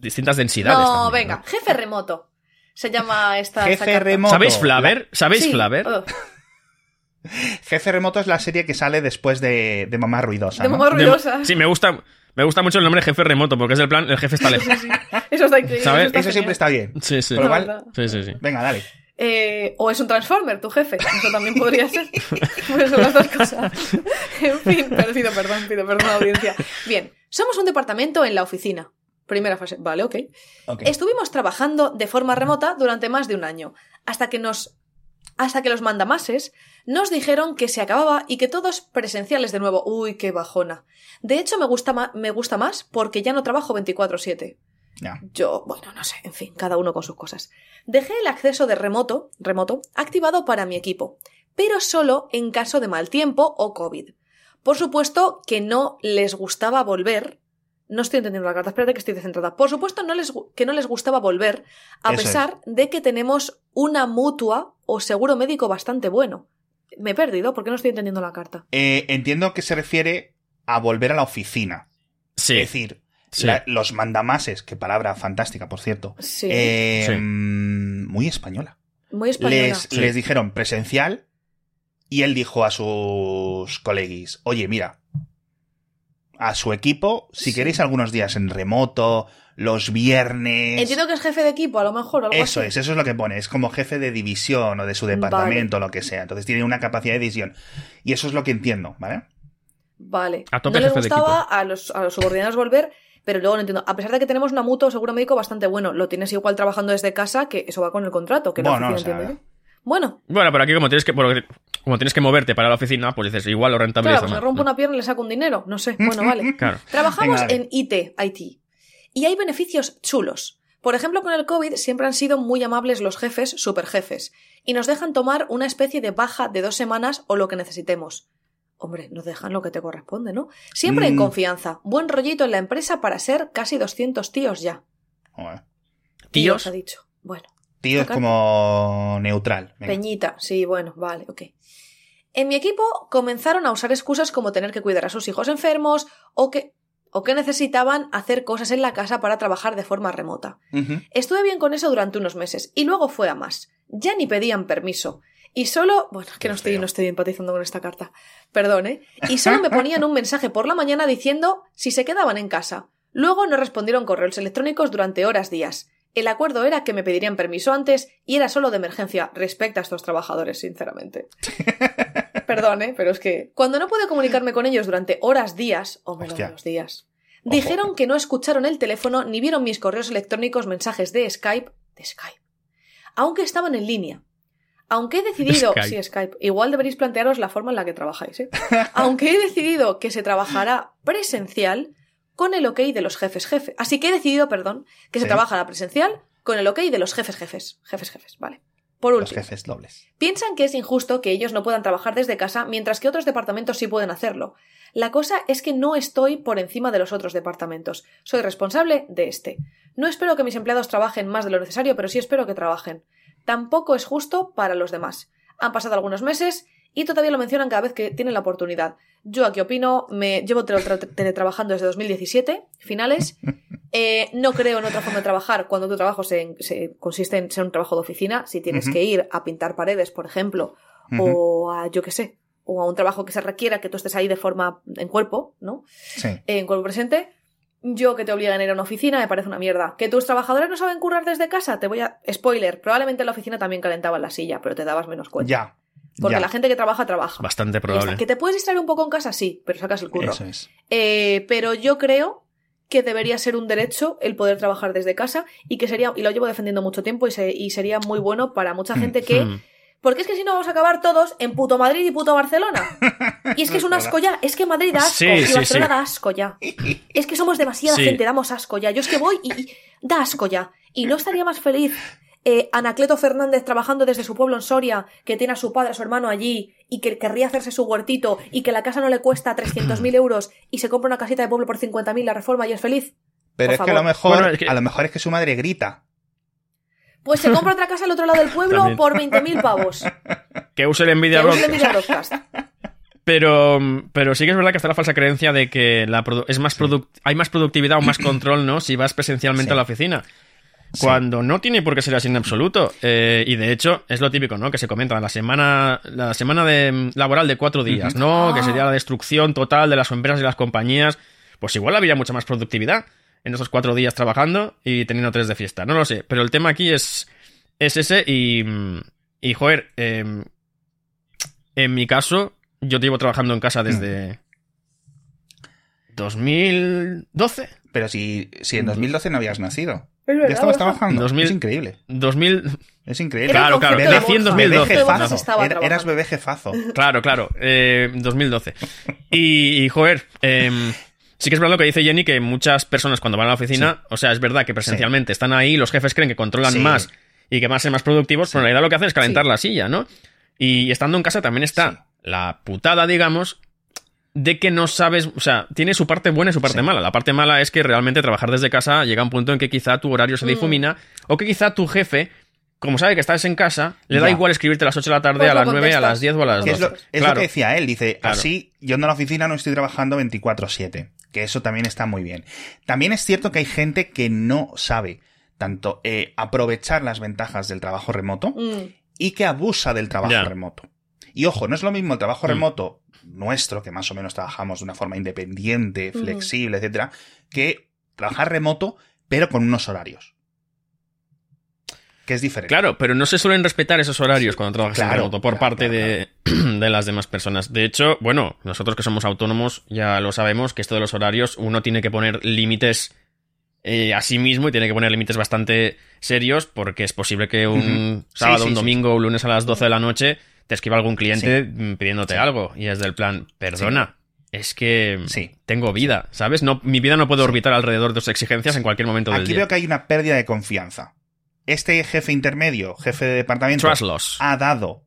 distintas densidades. No, también, venga, ¿no? Jefe remoto. Se llama esta. Jefe remoto. ¿Sabéis Flavor? ¿Sabéis Flavor? Sí. Jefe remoto es la serie que sale después de Mamá Ruidosa. De Mamá Ruidosa. Sí, me gusta mucho el nombre de Jefe remoto porque es el plan, el jefe está lejos. Sí. Eso está increíble. ¿Sabes? Eso siempre está bien. Sí. Pero vale. Sí. Venga, dale. O es un Transformer, tu jefe. Eso también podría ser. Pues son las dos cosas. En fin, pido perdón a la audiencia. Bien, somos un departamento en la oficina. Primera fase. Vale, ok. Estuvimos trabajando de forma remota durante más de un año, hasta que los mandamases nos dijeron que se acababa y que todos presenciales de nuevo. Uy, qué bajona. De hecho, me gusta más porque ya no trabajo 24/7. No. Yo, bueno, no sé, en fin, cada uno con sus cosas. Dejé el acceso de remoto activado para mi equipo, pero solo en caso de mal tiempo o COVID. Por supuesto que no les gustaba volver. No estoy entendiendo la carta, espérate que estoy descentrada. Por supuesto que no les gustaba volver, a Eso pesar es. De que tenemos una mutua o seguro médico bastante bueno. Me he perdido, ¿por qué no estoy entendiendo la carta? Entiendo que se refiere a volver a la oficina. Sí. Es decir... Sí. Los mandamases, que palabra fantástica, por cierto. Sí. Sí. Muy española. Muy española. Les dijeron presencial y él dijo a sus coleguis, oye, mira, a su equipo, si queréis algunos días en remoto, los viernes... Entiendo que es jefe de equipo, a lo mejor, o algo así. Eso es lo que pone. Es como jefe de división o de su departamento, vale. Lo que sea. Entonces tiene una capacidad de decisión. Y eso es lo que entiendo, ¿vale? Vale. A tope no les gustaba a los subordinados volver... Pero luego no entiendo. A pesar de que tenemos una mutua o seguro médico bastante bueno, lo tienes igual trabajando desde casa, que eso va con el contrato. Que bueno, no entiendo yo. Bueno, pero aquí como tienes que moverte para la oficina, pues dices, igual lo rentabiliza más. Claro, pues me rompo una pierna y le saco un dinero. No sé. Bueno, vale. Claro. Trabajamos en IT. Y hay beneficios chulos. Por ejemplo, con el COVID siempre han sido muy amables los jefes, superjefes. Y nos dejan tomar una especie de baja de 2 semanas o lo que necesitemos. Hombre, nos dejan lo que te corresponde, ¿no? Siempre en confianza. Buen rollito en la empresa para ser casi 200 tíos ya. Bueno. ¿Tíos? Ha dicho. Bueno. Tíos como neutral. Venga. Peñita. Sí, bueno, vale, ok. En mi equipo comenzaron a usar excusas como tener que cuidar a sus hijos enfermos o que necesitaban hacer cosas en la casa para trabajar de forma remota. Uh-huh. Estuve bien con eso durante unos meses y luego fue a más. Ya ni pedían permiso. Y solo... Bueno, que no estoy empatizando con esta carta. Perdón, ¿eh? Y solo me ponían un mensaje por la mañana diciendo si se quedaban en casa. Luego no respondieron correos electrónicos durante horas, días. El acuerdo era que me pedirían permiso antes y era solo de emergencia. Respecta a estos trabajadores, sinceramente. Perdón, ¿eh? Pero es que... Cuando no pude comunicarme con ellos durante horas, días... Días. Ojo. Dijeron que no escucharon el teléfono ni vieron mis correos electrónicos, mensajes de Skype... Aunque estaban en línea. Aunque he decidido... Skype. Igual deberéis plantearos la forma en la que trabajáis, ¿eh? Aunque he decidido que se trabajará presencial con el ok de los jefes. Así que he decidido, que se trabajará presencial con el ok de los jefes. Jefes, vale. Por último. Los jefes dobles. Piensan que es injusto que ellos no puedan trabajar desde casa mientras que otros departamentos sí pueden hacerlo. La cosa es que no estoy por encima de los otros departamentos. Soy responsable de este. No espero que mis empleados trabajen más de lo necesario, pero sí espero que trabajen. Tampoco es justo para los demás. Han pasado algunos meses y todavía lo mencionan cada vez que tienen la oportunidad. Yo aquí opino, me llevo teletrabajando desde 2017, finales. No creo en otra forma de trabajar cuando tu trabajo consiste en ser un trabajo de oficina. Si tienes que ir a pintar paredes, por ejemplo, o a, o a un trabajo que se requiera que tú estés ahí de forma en cuerpo, ¿no? Sí. En cuerpo presente. Yo que te obligan a ir a una oficina me parece una mierda. ¿Que tus trabajadores no saben currar desde casa? Te voy a... Spoiler, probablemente en la oficina también calentaban la silla, pero te dabas menos cuenta. Ya. Porque la gente que trabaja, trabaja. Bastante probable. Que te puedes distraer un poco en casa, sí, pero sacas el curro. Eso es. Pero yo creo que debería ser un derecho el poder trabajar desde casa y que sería, y lo llevo defendiendo mucho tiempo, y sería muy bueno para mucha gente que... Porque es que si no vamos a acabar todos en puto Madrid y puto Barcelona. Y es que es un asco ya. Es que Madrid da asco y Barcelona da asco ya. Es que somos demasiada gente, damos asco ya. Yo es que voy y da asco ya. Y no estaría más feliz Anacleto Fernández trabajando desde su pueblo en Soria, que tiene a su padre, a su hermano allí, y que querría hacerse su huertito, y que la casa no le cuesta 300.000 euros y se compra una casita de pueblo por 50.000, la reforma, y es feliz. Pero por favor. Que a lo mejor es que su madre grita. Pues se compra otra casa al otro lado del pueblo también. Por 20.000 pavos. Que use el NVIDIA Broadcast. Pero sí que es verdad que está la falsa creencia de que hay más productividad o más control, ¿no? Si vas presencialmente a la oficina. Cuando no tiene por qué ser así en absoluto. Y de hecho, es lo típico, ¿no? Que se comenta la semana laboral de 4 días, ¿no? Que sería la destrucción total de las empresas y las compañías. Pues igual habría mucha más productividad en esos 4 días trabajando y teniendo 3 de fiesta. No lo sé, pero el tema aquí es ese y joder, en mi caso, yo llevo trabajando en casa desde 2012. Pero si en 2012 no habías nacido. Es verdad, ya estabas trabajando. 2000, es increíble. 2000... Es increíble. Claro. Nací en 2012. Eras bebé jefazo. Claro. 2012. Y joder... Sí que es verdad lo que dice Jenny, que muchas personas cuando van a la oficina, o sea, es verdad que presencialmente están ahí, los jefes creen que controlan más y que van a ser más productivos, pero en realidad lo que hacen es calentar la silla, ¿no? Y estando en casa también está la putada, digamos, de que no sabes, o sea, tiene su parte buena y su parte mala. La parte mala es que realmente trabajar desde casa llega a un punto en que quizá tu horario se difumina o que quizá tu jefe, como sabe que estás en casa, le da igual escribirte a las 8 de la tarde, pues a las 9, a las 10 o a las 12. Es lo que decía él, dice, así yo en la oficina no estoy trabajando 24/7, que eso también está muy bien. También es cierto que hay gente que no sabe tanto aprovechar las ventajas del trabajo remoto y que abusa del trabajo remoto. Y ojo, no es lo mismo el trabajo remoto nuestro, que más o menos trabajamos de una forma independiente, flexible, etcétera, que trabajar remoto pero con unos horarios. Que es diferente. Claro, pero no se suelen respetar esos horarios cuando trabajas en remoto por parte de las demás personas. De hecho, bueno, nosotros que somos autónomos ya lo sabemos que esto de los horarios uno tiene que poner límites a sí mismo y tiene que poner límites bastante serios porque es posible que un sábado, un domingo, un lunes a las 12 de la noche te escriba algún cliente pidiéndote algo y es del plan, perdona, es que tengo vida, ¿sabes? No, mi vida no puede orbitar alrededor de tus exigencias en cualquier momento del día. Aquí veo que hay una pérdida de confianza. Este jefe intermedio, jefe de departamento, ha dado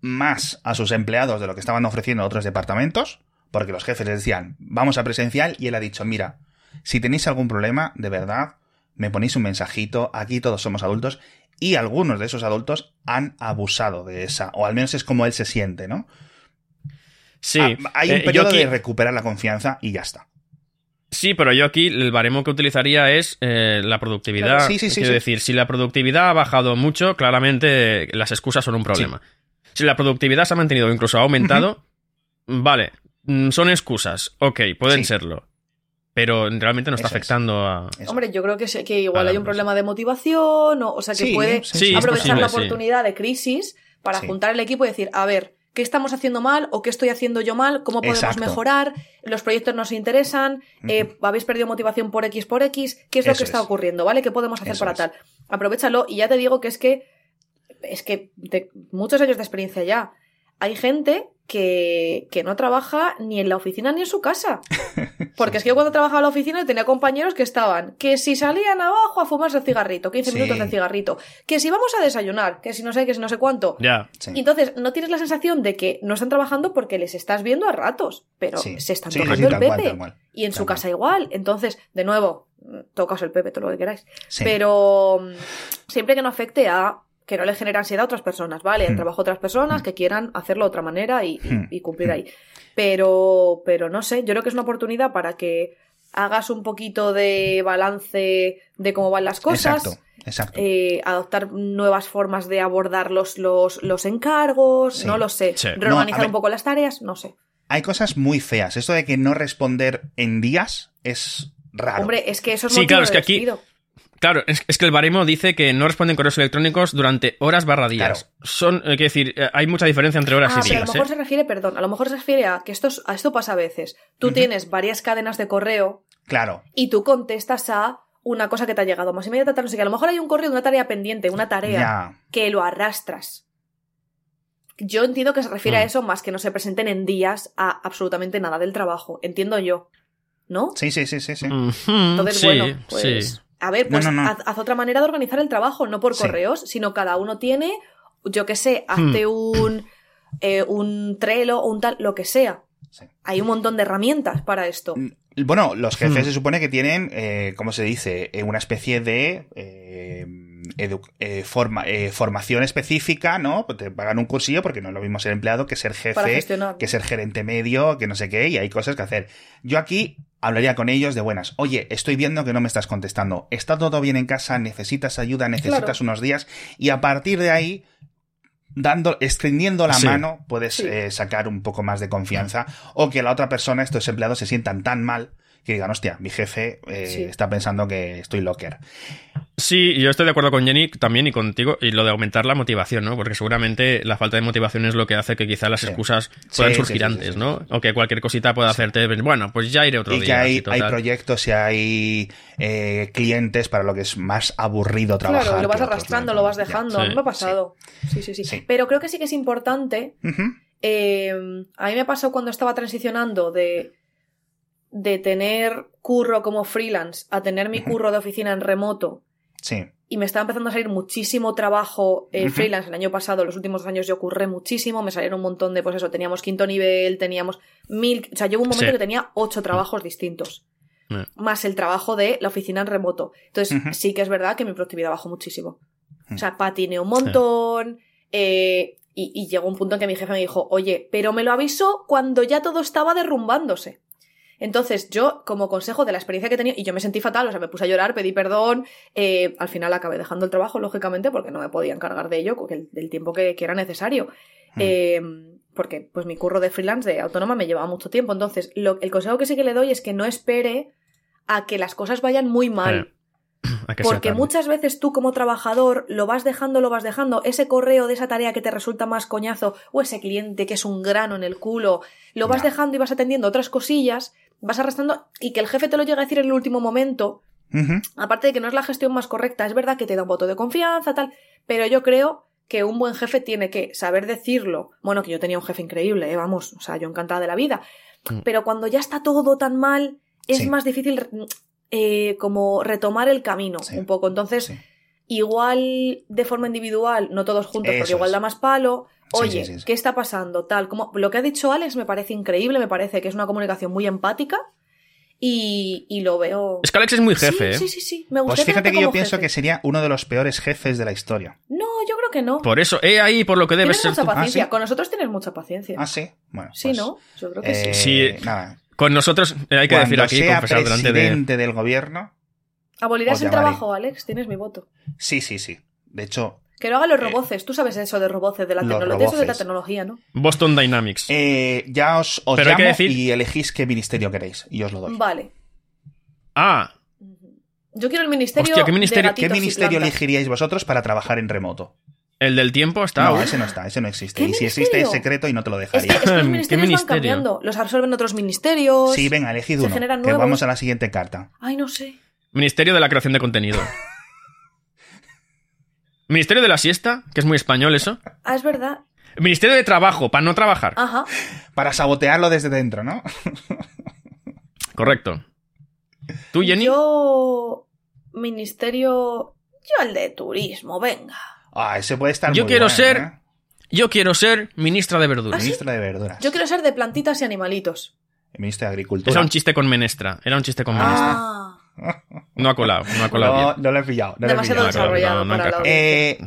más a sus empleados de lo que estaban ofreciendo a otros departamentos, porque los jefes les decían, vamos a presencial, y él ha dicho, mira, si tenéis algún problema, de verdad, me ponéis un mensajito, aquí todos somos adultos, y algunos de esos adultos han abusado de esa, o al menos es como él se siente, ¿no? Sí. Hay un periodo de recuperar la confianza y ya está. Sí, pero yo aquí el baremo que utilizaría es la productividad. Claro, quiero decir, si la productividad ha bajado mucho, claramente las excusas son un problema. Sí. Si la productividad se ha mantenido o incluso ha aumentado, vale, son excusas. Ok, pueden serlo. Pero realmente no está afectando a... Hombre, yo creo que igual hay un problema de motivación, o sea, que puede aprovechar la oportunidad de crisis para juntar el equipo y decir, a ver... ¿Qué estamos haciendo mal o qué estoy haciendo yo mal? ¿Cómo podemos mejorar? Los proyectos nos interesan. ¿Habéis perdido motivación por X por X? ¿Qué es lo que está ocurriendo? ¿Vale? ¿Qué podemos hacer para tal? Aprovechalo. Y ya te digo que es que de muchos años de experiencia ya. Hay gente que no trabaja ni en la oficina ni en su casa. Porque es que yo cuando trabajaba en la oficina tenía compañeros que estaban, que si salían abajo a fumarse el cigarrito, 15 minutos de cigarrito, que si vamos a desayunar, que si no sé cuánto. Y entonces no tienes la sensación de que no están trabajando porque les estás viendo a ratos, pero se están tocando el pepe. Y en su casa igual. Entonces, de nuevo, tocaos el pepe, todo lo que queráis. Pero siempre que no afecte a... que no le genera ansiedad a otras personas, ¿vale? El trabajo de otras personas que quieran hacerlo de otra manera y cumplir ahí. Pero no sé, yo creo que es una oportunidad para que hagas un poquito de balance de cómo van las cosas. Exacto. Adoptar nuevas formas de abordar los encargos, no lo sé. Sí. Reorganizar un poco las tareas, no sé. Hay cosas muy feas. Esto de que no responder en días es raro. Hombre, es que eso es motivo de despido. Claro, es que el baremo dice que no responden correos electrónicos durante horas barra días. Claro. Son, quiero decir, hay mucha diferencia entre horas y días. A lo mejor se refiere, perdón, a lo mejor se refiere a que esto pasa a veces. Tú tienes varias cadenas de correo. Claro. Y tú contestas a una cosa que te ha llegado más inmediata, no sé qué. A lo mejor hay un correo de una tarea pendiente, una tarea que lo arrastras. Yo entiendo que se refiere a eso más que no se presenten en días a absolutamente nada del trabajo. Entiendo yo, ¿no? Sí. Entonces, bueno, pues... Sí. A ver, pues no. Haz otra manera de organizar el trabajo, no por correos, sino cada uno tiene, yo qué sé, hazte un Trello o un tal, lo que sea. Sí. Hay un montón de herramientas para esto. Bueno, los jefes se supone que tienen, ¿cómo se dice? Una especie de formación específica, ¿no? Te pagan un cursillo porque no es lo mismo ser empleado que ser jefe, que ser gerente medio, que no sé qué, y hay cosas que hacer. Yo aquí hablaría con ellos de buenas. Oye, estoy viendo que no me estás contestando. ¿Está todo bien en casa? ¿Necesitas ayuda? ¿Necesitas unos días? Y a partir de ahí, extendiendo la mano, puedes sacar un poco más de confianza. O que la otra persona, estos empleados, se sientan tan mal que digan, hostia, mi jefe está pensando que estoy locker. Sí, yo estoy de acuerdo con Jenny también y contigo, y lo de aumentar la motivación, ¿no? Porque seguramente la falta de motivación es lo que hace que quizás las excusas puedan surgir antes, ¿no? O que cualquier cosita pueda hacerte, bueno, pues ya iré otro día. Y que hay proyectos y hay clientes para lo que es más aburrido trabajar. Claro, lo vas arrastrando, lo vas dejando, me ha pasado. Sí. Pero creo que sí que es importante. A mí me pasó cuando estaba transicionando de tener curro como freelance a tener mi curro de oficina en remoto. Sí. Y me estaba empezando a salir muchísimo trabajo freelance el año pasado. Los últimos 2 años yo curré muchísimo. Me salieron un montón de, pues eso, teníamos quinto nivel, teníamos 1000... O sea, llegó un momento que tenía 8 trabajos distintos. Más el trabajo de la oficina en remoto. Entonces, sí que es verdad que mi productividad bajó muchísimo. O sea, patineé un montón... Y llegó un punto en que mi jefe me dijo, oye, pero me lo avisó cuando ya todo estaba derrumbándose. Entonces, yo, como consejo de la experiencia que he tenido, y yo me sentí fatal, o sea, me puse a llorar, pedí perdón, al final acabé dejando el trabajo, lógicamente, porque no me podía encargar de ello, del tiempo que era necesario. Porque pues mi curro de freelance, de autónoma, me llevaba mucho tiempo. Entonces, el consejo que sí que le doy es que no espere a que las cosas vayan muy mal. Porque muchas veces tú, como trabajador, lo vas dejando, ese correo de esa tarea que te resulta más coñazo, o ese cliente que es un grano en el culo, lo vas dejando y vas atendiendo otras cosillas, vas arrastrando, y que el jefe te lo llegue a decir en el último momento, aparte de que no es la gestión más correcta. Es verdad que te da un voto de confianza, tal, pero yo creo que un buen jefe tiene que saber decirlo. Bueno, que yo tenía un jefe increíble, vamos, o sea, yo encantada de la vida, pero cuando ya está todo tan mal, es más difícil como retomar el camino un poco. Entonces, igual de forma individual, no todos juntos, porque igual da más palo. Oye, ¿qué está pasando? Tal, como lo que ha dicho Alex me parece increíble, me parece que es una comunicación muy empática y lo veo. Es que Alex es muy jefe, ¿eh? Sí. Me gusta. Pues fíjate que yo pienso que sería uno de los peores jefes de la historia. No, yo creo que no. Por eso, ahí por lo que debes ser. Tienes mucha paciencia. Con nosotros tienes mucha paciencia. Ah, sí. Bueno. Sí, pues, ¿no? Yo creo que sí. Nada. Con nosotros, hay que decir aquí, confesar delante del gobierno. Abolirás el trabajo, Alex. Tienes mi voto. Sí. De hecho. Que lo hagan los roboces. Tú sabes eso de roboces, de la tecnología, ¿no? Boston Dynamics. Ya os llamo y elegís qué ministerio queréis. Y os lo doy. Vale. Yo quiero el ministerio. Hostia, ¿Qué ministerio elegiríais vosotros para trabajar en remoto? El del tiempo está. No, ese no está, ese no existe. Y si existe es secreto y no te lo dejaría. Es que los ministerios van cambiando. Los absorben otros ministerios. Sí, venga, elegid uno. Se generan nuevos. Vamos a la siguiente carta. Ay, no sé. Ministerio de la creación de contenido. Ministerio de la siesta, que es muy español eso. Ah, es verdad. Ministerio de trabajo, para no trabajar. Ajá. Para sabotearlo desde dentro, ¿no? Correcto. ¿Tú, Jenny? Yo el de turismo, venga. Ese puede estar Yo quiero ser ministra de verduras. Ministra de verduras. Yo quiero ser de plantitas y animalitos. Ministra de agricultura. Era un chiste con menestra. No ha colado. No, no lo he pillado. Demasiado desarrollado para la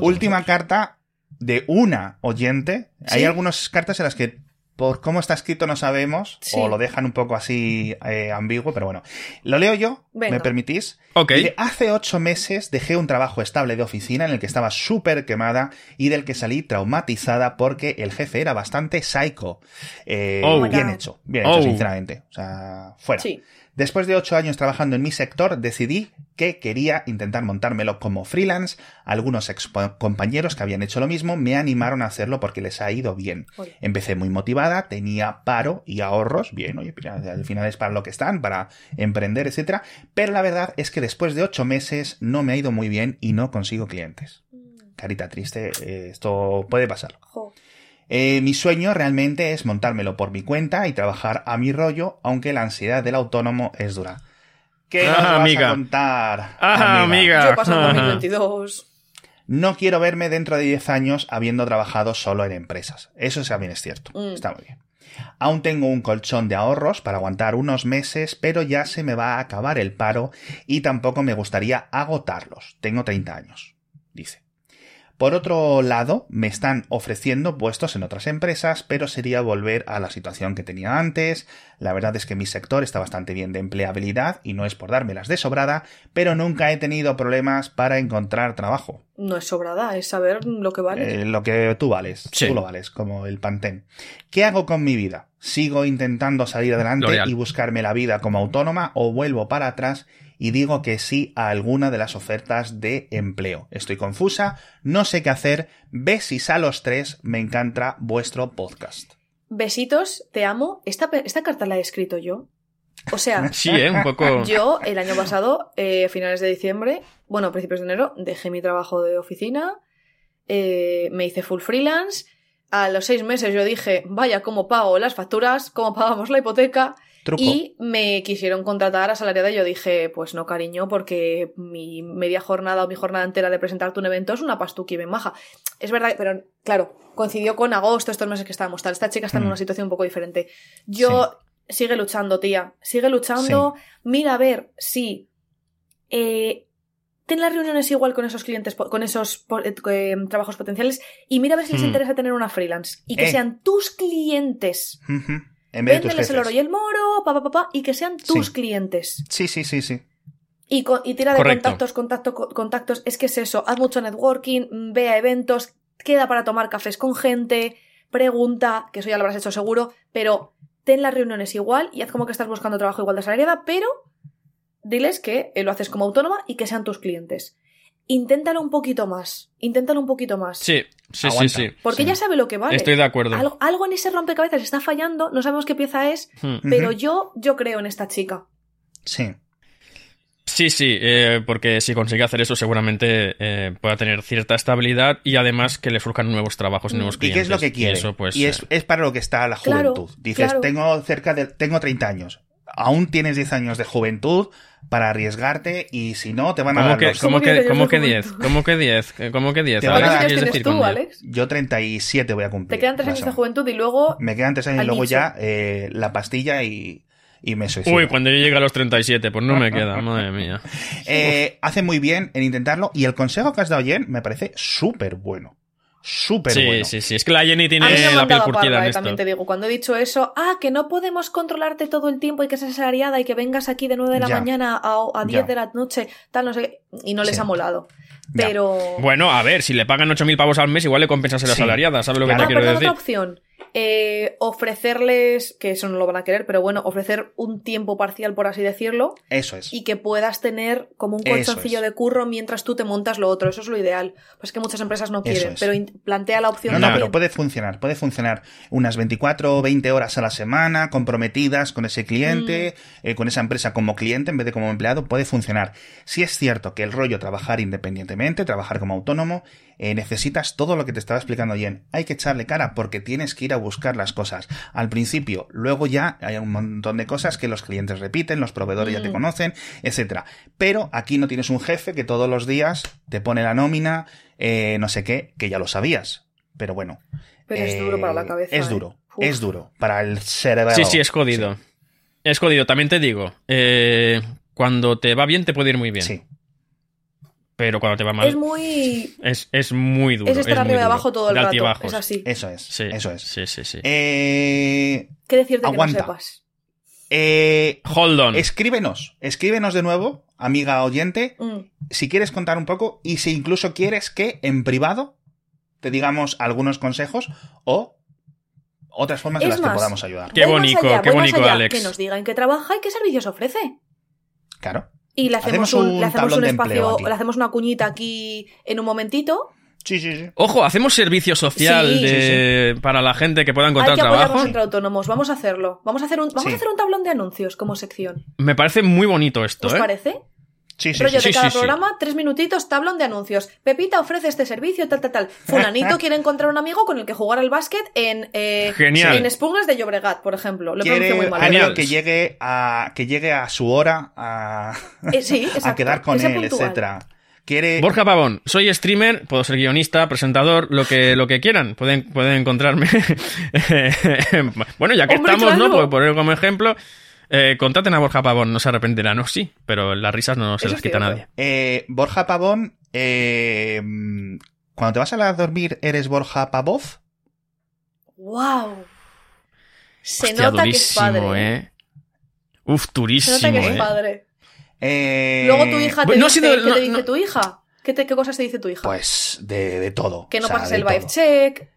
última carta de una oyente. ¿Sí? Hay algunas cartas en las que por cómo está escrito no sabemos, o lo dejan un poco así ambiguo, pero bueno. Lo leo yo, venga. ¿Me permitís? Ok. Dice, hace 8 meses dejé un trabajo estable de oficina en el que estaba súper quemada y del que salí traumatizada porque el jefe era bastante psycho. Bien hecho, sinceramente. O sea, fuera. Sí. Después de 8 años trabajando en mi sector, decidí que quería intentar montármelo como freelance. Algunos compañeros que habían hecho lo mismo me animaron a hacerlo porque les ha ido bien. Empecé muy motivada, tenía paro y ahorros. Bien, oye, al final es para lo que están, para emprender, etcétera. Pero la verdad es que después de 8 meses no me ha ido muy bien y no consigo clientes. Carita triste, esto puede pasar. Mi sueño realmente es montármelo por mi cuenta y trabajar a mi rollo, aunque la ansiedad del autónomo es dura. ¿Qué nos vas a contar, amiga? Yo paso en 2022. No quiero verme dentro de 10 años habiendo trabajado solo en empresas. Eso también es cierto. Está muy bien. Aún tengo un colchón de ahorros para aguantar unos meses, pero ya se me va a acabar el paro y tampoco me gustaría agotarlos. Tengo 30 años, dice. Por otro lado, me están ofreciendo puestos en otras empresas, pero sería volver a la situación que tenía antes. La verdad es que mi sector está bastante bien de empleabilidad y no es por dármelas de sobrada, pero nunca he tenido problemas para encontrar trabajo. No es sobrada, es saber lo que vales. Lo que tú vales, sí. Tú lo vales, como el Pantene. ¿Qué hago con mi vida? ¿Sigo intentando salir adelante y buscarme la vida como autónoma o vuelvo para atrás y digo que sí a alguna de las ofertas de empleo? Estoy confusa, no sé qué hacer. Besis a los tres, me encanta vuestro podcast. Besitos, te amo. Esta carta la he escrito yo. O sea, sí, un poco. Yo el año pasado, a finales de diciembre, bueno, principios de enero, dejé mi trabajo de oficina, me hice full freelance. A los 6 meses yo dije, vaya, ¿cómo pago las facturas? ¿Cómo pagamos la hipoteca? Truco. Y me quisieron contratar asalariada y yo dije, pues no, cariño, porque mi media jornada o mi jornada entera de presentarte un evento es una pastuqui bien maja. Es verdad, pero claro, coincidió con agosto, estos meses que estábamos tal. Esta chica está en una situación un poco diferente. Yo, sigue luchando, tía, sigue luchando. Sí. Mira, a ver, sí. Ten las reuniones igual con esos clientes, con esos trabajos potenciales y mira a ver si les interesa tener una freelance y que sean tus clientes. En vez de tus jefes. El oro y el moro, y que sean tus clientes. Sí. Y tira de contactos. Es que es eso. Haz mucho networking, ve a eventos, queda para tomar cafés con gente, pregunta, que eso ya lo habrás hecho seguro, pero ten las reuniones igual y haz como que estás buscando trabajo igual de asalariada, pero diles que lo haces como autónoma y que sean tus clientes. Inténtalo un poquito más. Sí. Porque ya sabe lo que vale. Estoy de acuerdo. Algo en ese rompecabezas está fallando, no sabemos qué pieza es, pero yo creo en esta chica. Sí, porque si consigue hacer eso seguramente pueda tener cierta estabilidad y además que le surjan nuevos trabajos, nuevos clientes. ¿Y qué es lo que quiere? Y, eso, pues, y es para lo que está la juventud. Dices, tengo 30 años. Aún tienes 10 años de juventud para arriesgarte y si no te van a dar los... ¿Cómo que 10? ¿Cuántos años tienes tú, Alex? Yo 37 voy a cumplir. Te quedan 3 años de juventud y luego... Me quedan 3 años y luego ya la pastilla y me suicido. Uy, cuando yo llegue a los 37, pues no me queda, madre mía. Hace muy bien en intentarlo y el consejo que has dado ayer me parece súper bueno. Súper bueno. Sí. Es que la Jenny tiene la piel curtida en esto. También te digo, cuando he dicho eso, que no podemos controlarte todo el tiempo y que seas asalariada y que vengas aquí de 9 de la mañana a 10 de la noche, tal, no sé, y no les ha molado. Pero... Bueno, a ver, si le pagan 8.000 pavos al mes, igual le compensas a la asalariada, ¿sabes lo que te quiero decir? Otra opción, ofrecerles, que eso no lo van a querer, pero bueno, ofrecer un tiempo parcial, por así decirlo. Eso es. Y que puedas tener como un colchoncillo de curro mientras tú te montas lo otro. Eso es lo ideal. Pues que muchas empresas no quieren, pero plantea la opción. No, pero puede funcionar. Unas 24 o 20 horas a la semana, comprometidas con ese cliente, con esa empresa como cliente en vez de como empleado, puede funcionar. Sí es cierto que el rollo trabajar independientemente, trabajar como autónomo, necesitas todo lo que te estaba explicando Jen. Hay que echarle cara porque tienes que ir a buscar las cosas al principio, luego ya hay un montón de cosas que los clientes repiten, los proveedores ya te conocen, etcétera. Pero aquí no tienes un jefe que todos los días te pone la nómina, no sé qué, que ya lo sabías. Pero bueno. Pero es duro para la cabeza. Es duro para el cerebro. Sí, es jodido. Sí. Es jodido, también te digo, cuando te va bien te puede ir muy bien. Sí. Pero cuando te va mal... Es muy duro. Es estar arriba y abajo todo el rato. Altibajos. Es así. Eso es. Sí. ¿Qué decirte aguanta. Que no sepas? Hold on. Escríbenos de nuevo, amiga oyente, si quieres contar un poco y si incluso quieres que en privado te digamos algunos consejos o otras formas en las que podamos ayudar. Qué bonito, Alex. Que nos diga en qué trabaja y qué servicios ofrece. Claro. Y le hacemos un espacio, le hacemos una cuñita aquí en un momentito. Sí. Ojo, hacemos servicio social para la gente que pueda encontrar trabajo. Hay que apoyarnos entre autónomos, vamos a hacerlo. Vamos a hacer un tablón de anuncios como sección. Me parece muy bonito esto. ¿Os parece? Sí, programa, 3 minutitos, tablón de anuncios. Pepita ofrece este servicio, tal. Fulanito quiere encontrar un amigo con el que jugar al básquet en Esplugas de Llobregat, por ejemplo. Lo pronuncio muy mal. Genial. Que llegue a su hora a quedar con él, etcétera. Borja Pavón, soy streamer, puedo ser guionista, presentador, lo que quieran, pueden encontrarme. Bueno, ya que estamos, claro. ¿No? Puedo poner como ejemplo. Contraten a Borja Pavón, no se arrepentirán, ¿no? Sí, pero las risas no se las quita nadie. Borja Pavón, cuando te vas a dormir, ¿eres Borja Pavón? ¡Wow! Hostia, nota durísimo, que es padre. Uf, durísimo. Se nota que es padre. Luego tu hija te dice tu hija. ¿Qué cosas te dice tu hija? Pues de todo. Que no pases el vibe check.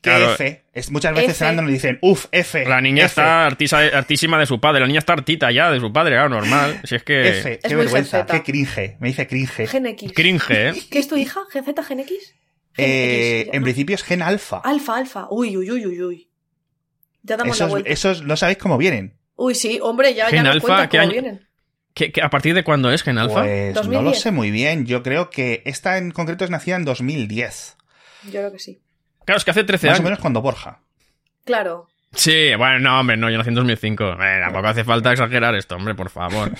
Claro. F. Muchas veces cenando nos dicen, F. La niña está hartísima de su padre. La niña está hartita ya de su padre, claro, normal. Si es que... F, qué vergüenza, qué cringe. Me dice cringe. Gen X. Cringe, ¿eh? ¿Qué es tu hija? ¿Gen Z, Gen X? En principio es gen alfa. Alfa. Uy. Ya damos la vuelta. Esos no sabéis cómo vienen. Uy, sí, hombre, ya nos cuentan cómo vienen. ¿Qué, a partir de cuándo es Gen Alpha? Pues 2010. No lo sé muy bien. Yo creo que esta en concreto es nacida en 2010. Yo creo que sí. Claro, es que hace 13 años. Más o menos cuando Borja. Claro. Sí, bueno, no, hombre, no, yo nací en 2005. Tampoco hace falta exagerar esto, hombre, por favor.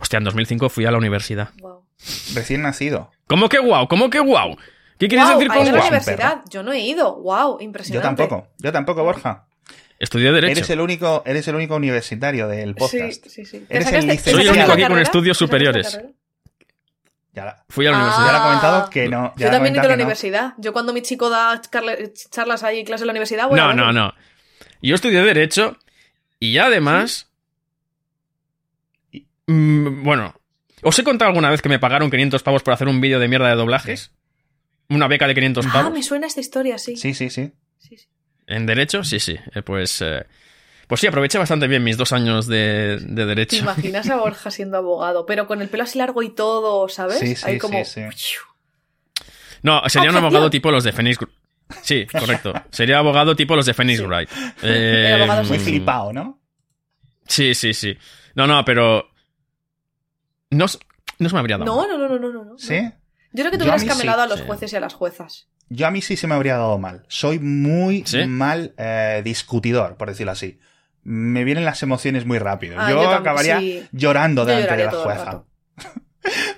Hostia, en 2005 fui a la universidad. Wow. Recién nacido. ¿Cómo que guau? ¿Qué quieres decir con guau? Yo a la universidad, yo no he ido. Wow, impresionante. Yo tampoco, Borja. Estudié Derecho. Eres el único universitario del podcast. Sí. Soy el único aquí con estudios superiores. Fui a la universidad. Ya lo he comentado que no. Yo también he ido a la universidad. Yo cuando mi chico da charlas ahí, clase en la universidad... No. Yo estudié Derecho y además... ¿Sí? Bueno, ¿os he contado alguna vez que me pagaron 500 pavos por hacer un vídeo de mierda de doblajes? ¿Sí? Una beca de 500 pavos. Ah, me suena esta historia, sí. Sí. ¿En Derecho? Sí. Pues sí, aproveché bastante bien mis 2 años de Derecho. ¿Te imaginas a Borja siendo abogado? Pero con el pelo así largo y todo, ¿sabes? Sí, ahí como... sí. No, sería un abogado tipo los de Phoenix... Sí, correcto. Sería abogado tipo los de Phoenix Wright. El abogado muy flipado, ¿no? Sí. No, pero... No se me habría dado. No. ¿Sí? Yo creo que tú hubieras camelado a los jueces y a las juezas. Yo a mí sí se me habría dado mal. Soy muy mal discutidor, por decirlo así. Me vienen las emociones muy rápido. Yo acabaría llorando delante de la jueza.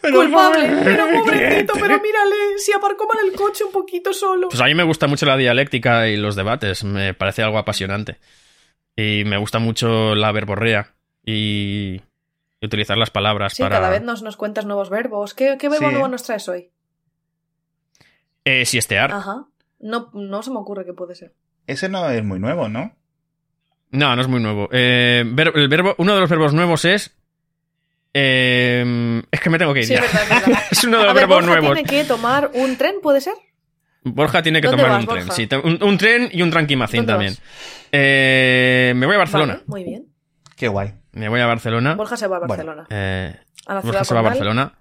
Culpable, pero pobrecito, pero mírale, si aparcó mal el coche un poquito solo. Pues a mí me gusta mucho la dialéctica y los debates. Me parece algo apasionante. Y me gusta mucho la verborrea. Y utilizar las palabras para... Sí, cada vez nos cuentas nuevos verbos. ¿Qué verbo nuevo nos traes hoy? Siestear. Ajá. No se me ocurre que puede ser. Ese no es muy nuevo, ¿no? No es muy nuevo. Uno de los verbos nuevos es... es que me tengo que ir ya. Verdad. Es uno de los verbos nuevos. Borja tiene que tomar un tren, ¿puede ser? Borja tiene que tomar un tren, sí. Un tren y un tranquimacín también. Me voy a Barcelona. Vale, muy bien. Qué guay. Me voy a Barcelona. Borja se va a Barcelona. Bueno, a la ciudad Borja se va a Barcelona.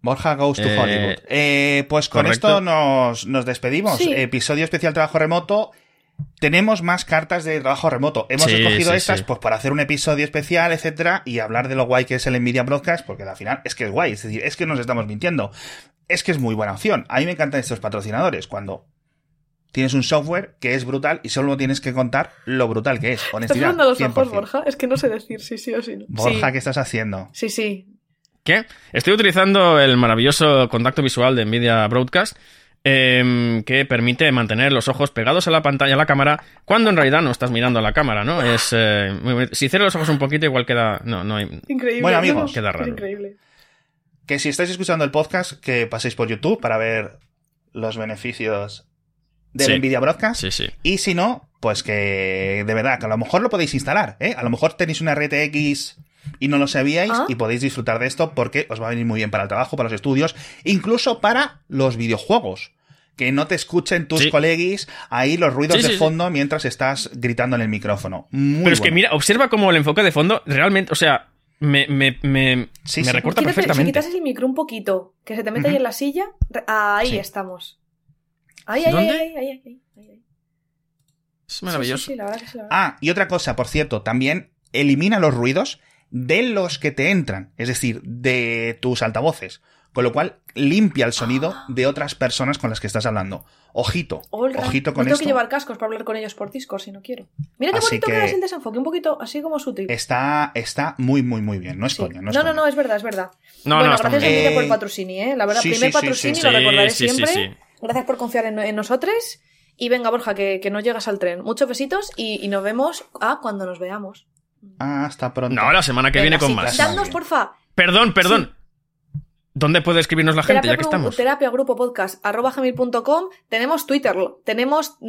Borja goes to Hollywood. Pues con esto nos despedimos. Sí. Episodio especial trabajo remoto. Tenemos más cartas de trabajo remoto. Hemos escogido estas pues para hacer un episodio especial, etcétera, y hablar de lo guay que es el NVIDIA Broadcast, porque al final es que es guay. Es decir, es que nos estamos mintiendo. Es que es muy buena opción. A mí me encantan estos patrocinadores cuando tienes un software que es brutal y solo tienes que contar lo brutal que es. Honestidad, 100%. ¿Estás mirando los ojos, Borja? Es que no sé decir si sí o si no. Borja, ¿qué estás haciendo? Sí. ¿Qué? Estoy utilizando el maravilloso contacto visual de NVIDIA Broadcast que permite mantener los ojos pegados a la pantalla, a la cámara, cuando en realidad no estás mirando a la cámara, ¿no? Es si cierro los ojos un poquito igual queda... No hay... Increíble. Bueno, amigos, queda raro. Increíble. Que si estáis escuchando el podcast, que paséis por YouTube para ver los beneficios del NVIDIA Broadcast. Sí. Y si no, pues que de verdad, que a lo mejor lo podéis instalar, ¿eh? A lo mejor tenéis una RTX... y no lo sabíais y podéis disfrutar de esto porque os va a venir muy bien para el trabajo, para los estudios, incluso para los videojuegos. que no te escuchen tus coleguis ahí los ruidos de fondo mientras estás gritando en el micrófono. Pero es que mira, observa cómo el enfoque de fondo realmente, o sea, me recorta perfectamente. Si quitas el micro un poquito, que se te mete ahí en la silla, ahí estamos. Ahí. Es maravilloso. Sí, la verdad que sí, la verdad. Ah, y otra cosa, por cierto, también elimina los ruidos de los que te entran, es decir, de tus altavoces. Con lo cual, limpia el sonido de otras personas con las que estás hablando. Ojito, ojito con esto. Tengo que llevar cascos para hablar con ellos por Discord si no quiero. Mira qué bonito queda sin desenfoque, un poquito así como sutil. Está muy, muy, muy bien. No es coña. No, es verdad. Bueno, gracias a Envidia por el patrocinio, ¿eh? La verdad, primer patrocinio, lo recordaré siempre. Gracias por confiar en nosotros. Y venga, Borja, que no llegas al tren. Muchos besitos y nos vemos cuando nos veamos. Hasta pronto. No, la semana que viene con más. Dadnos, porfa. Perdón. ¿Dónde puede escribirnos la gente, ya que estamos? terapiagrupopodcast@gmail.com. Tenemos Twitter.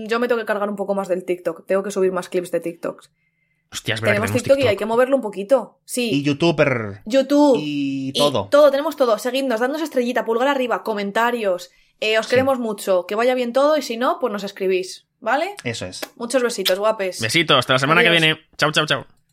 Yo me tengo que cargar un poco más del TikTok. Tengo que subir más clips de TikTok. Hostia, es verdad. Tenemos TikTok y hay que moverlo un poquito. Sí. Y YouTube. Y todo. Tenemos todo. Seguidnos, dadnos estrellita, pulgar arriba, comentarios. Os queremos mucho. Que vaya bien todo y si no, pues nos escribís. ¿Vale? Eso es. Muchos besitos, guapes. Besitos. Hasta la semana que viene. Chao.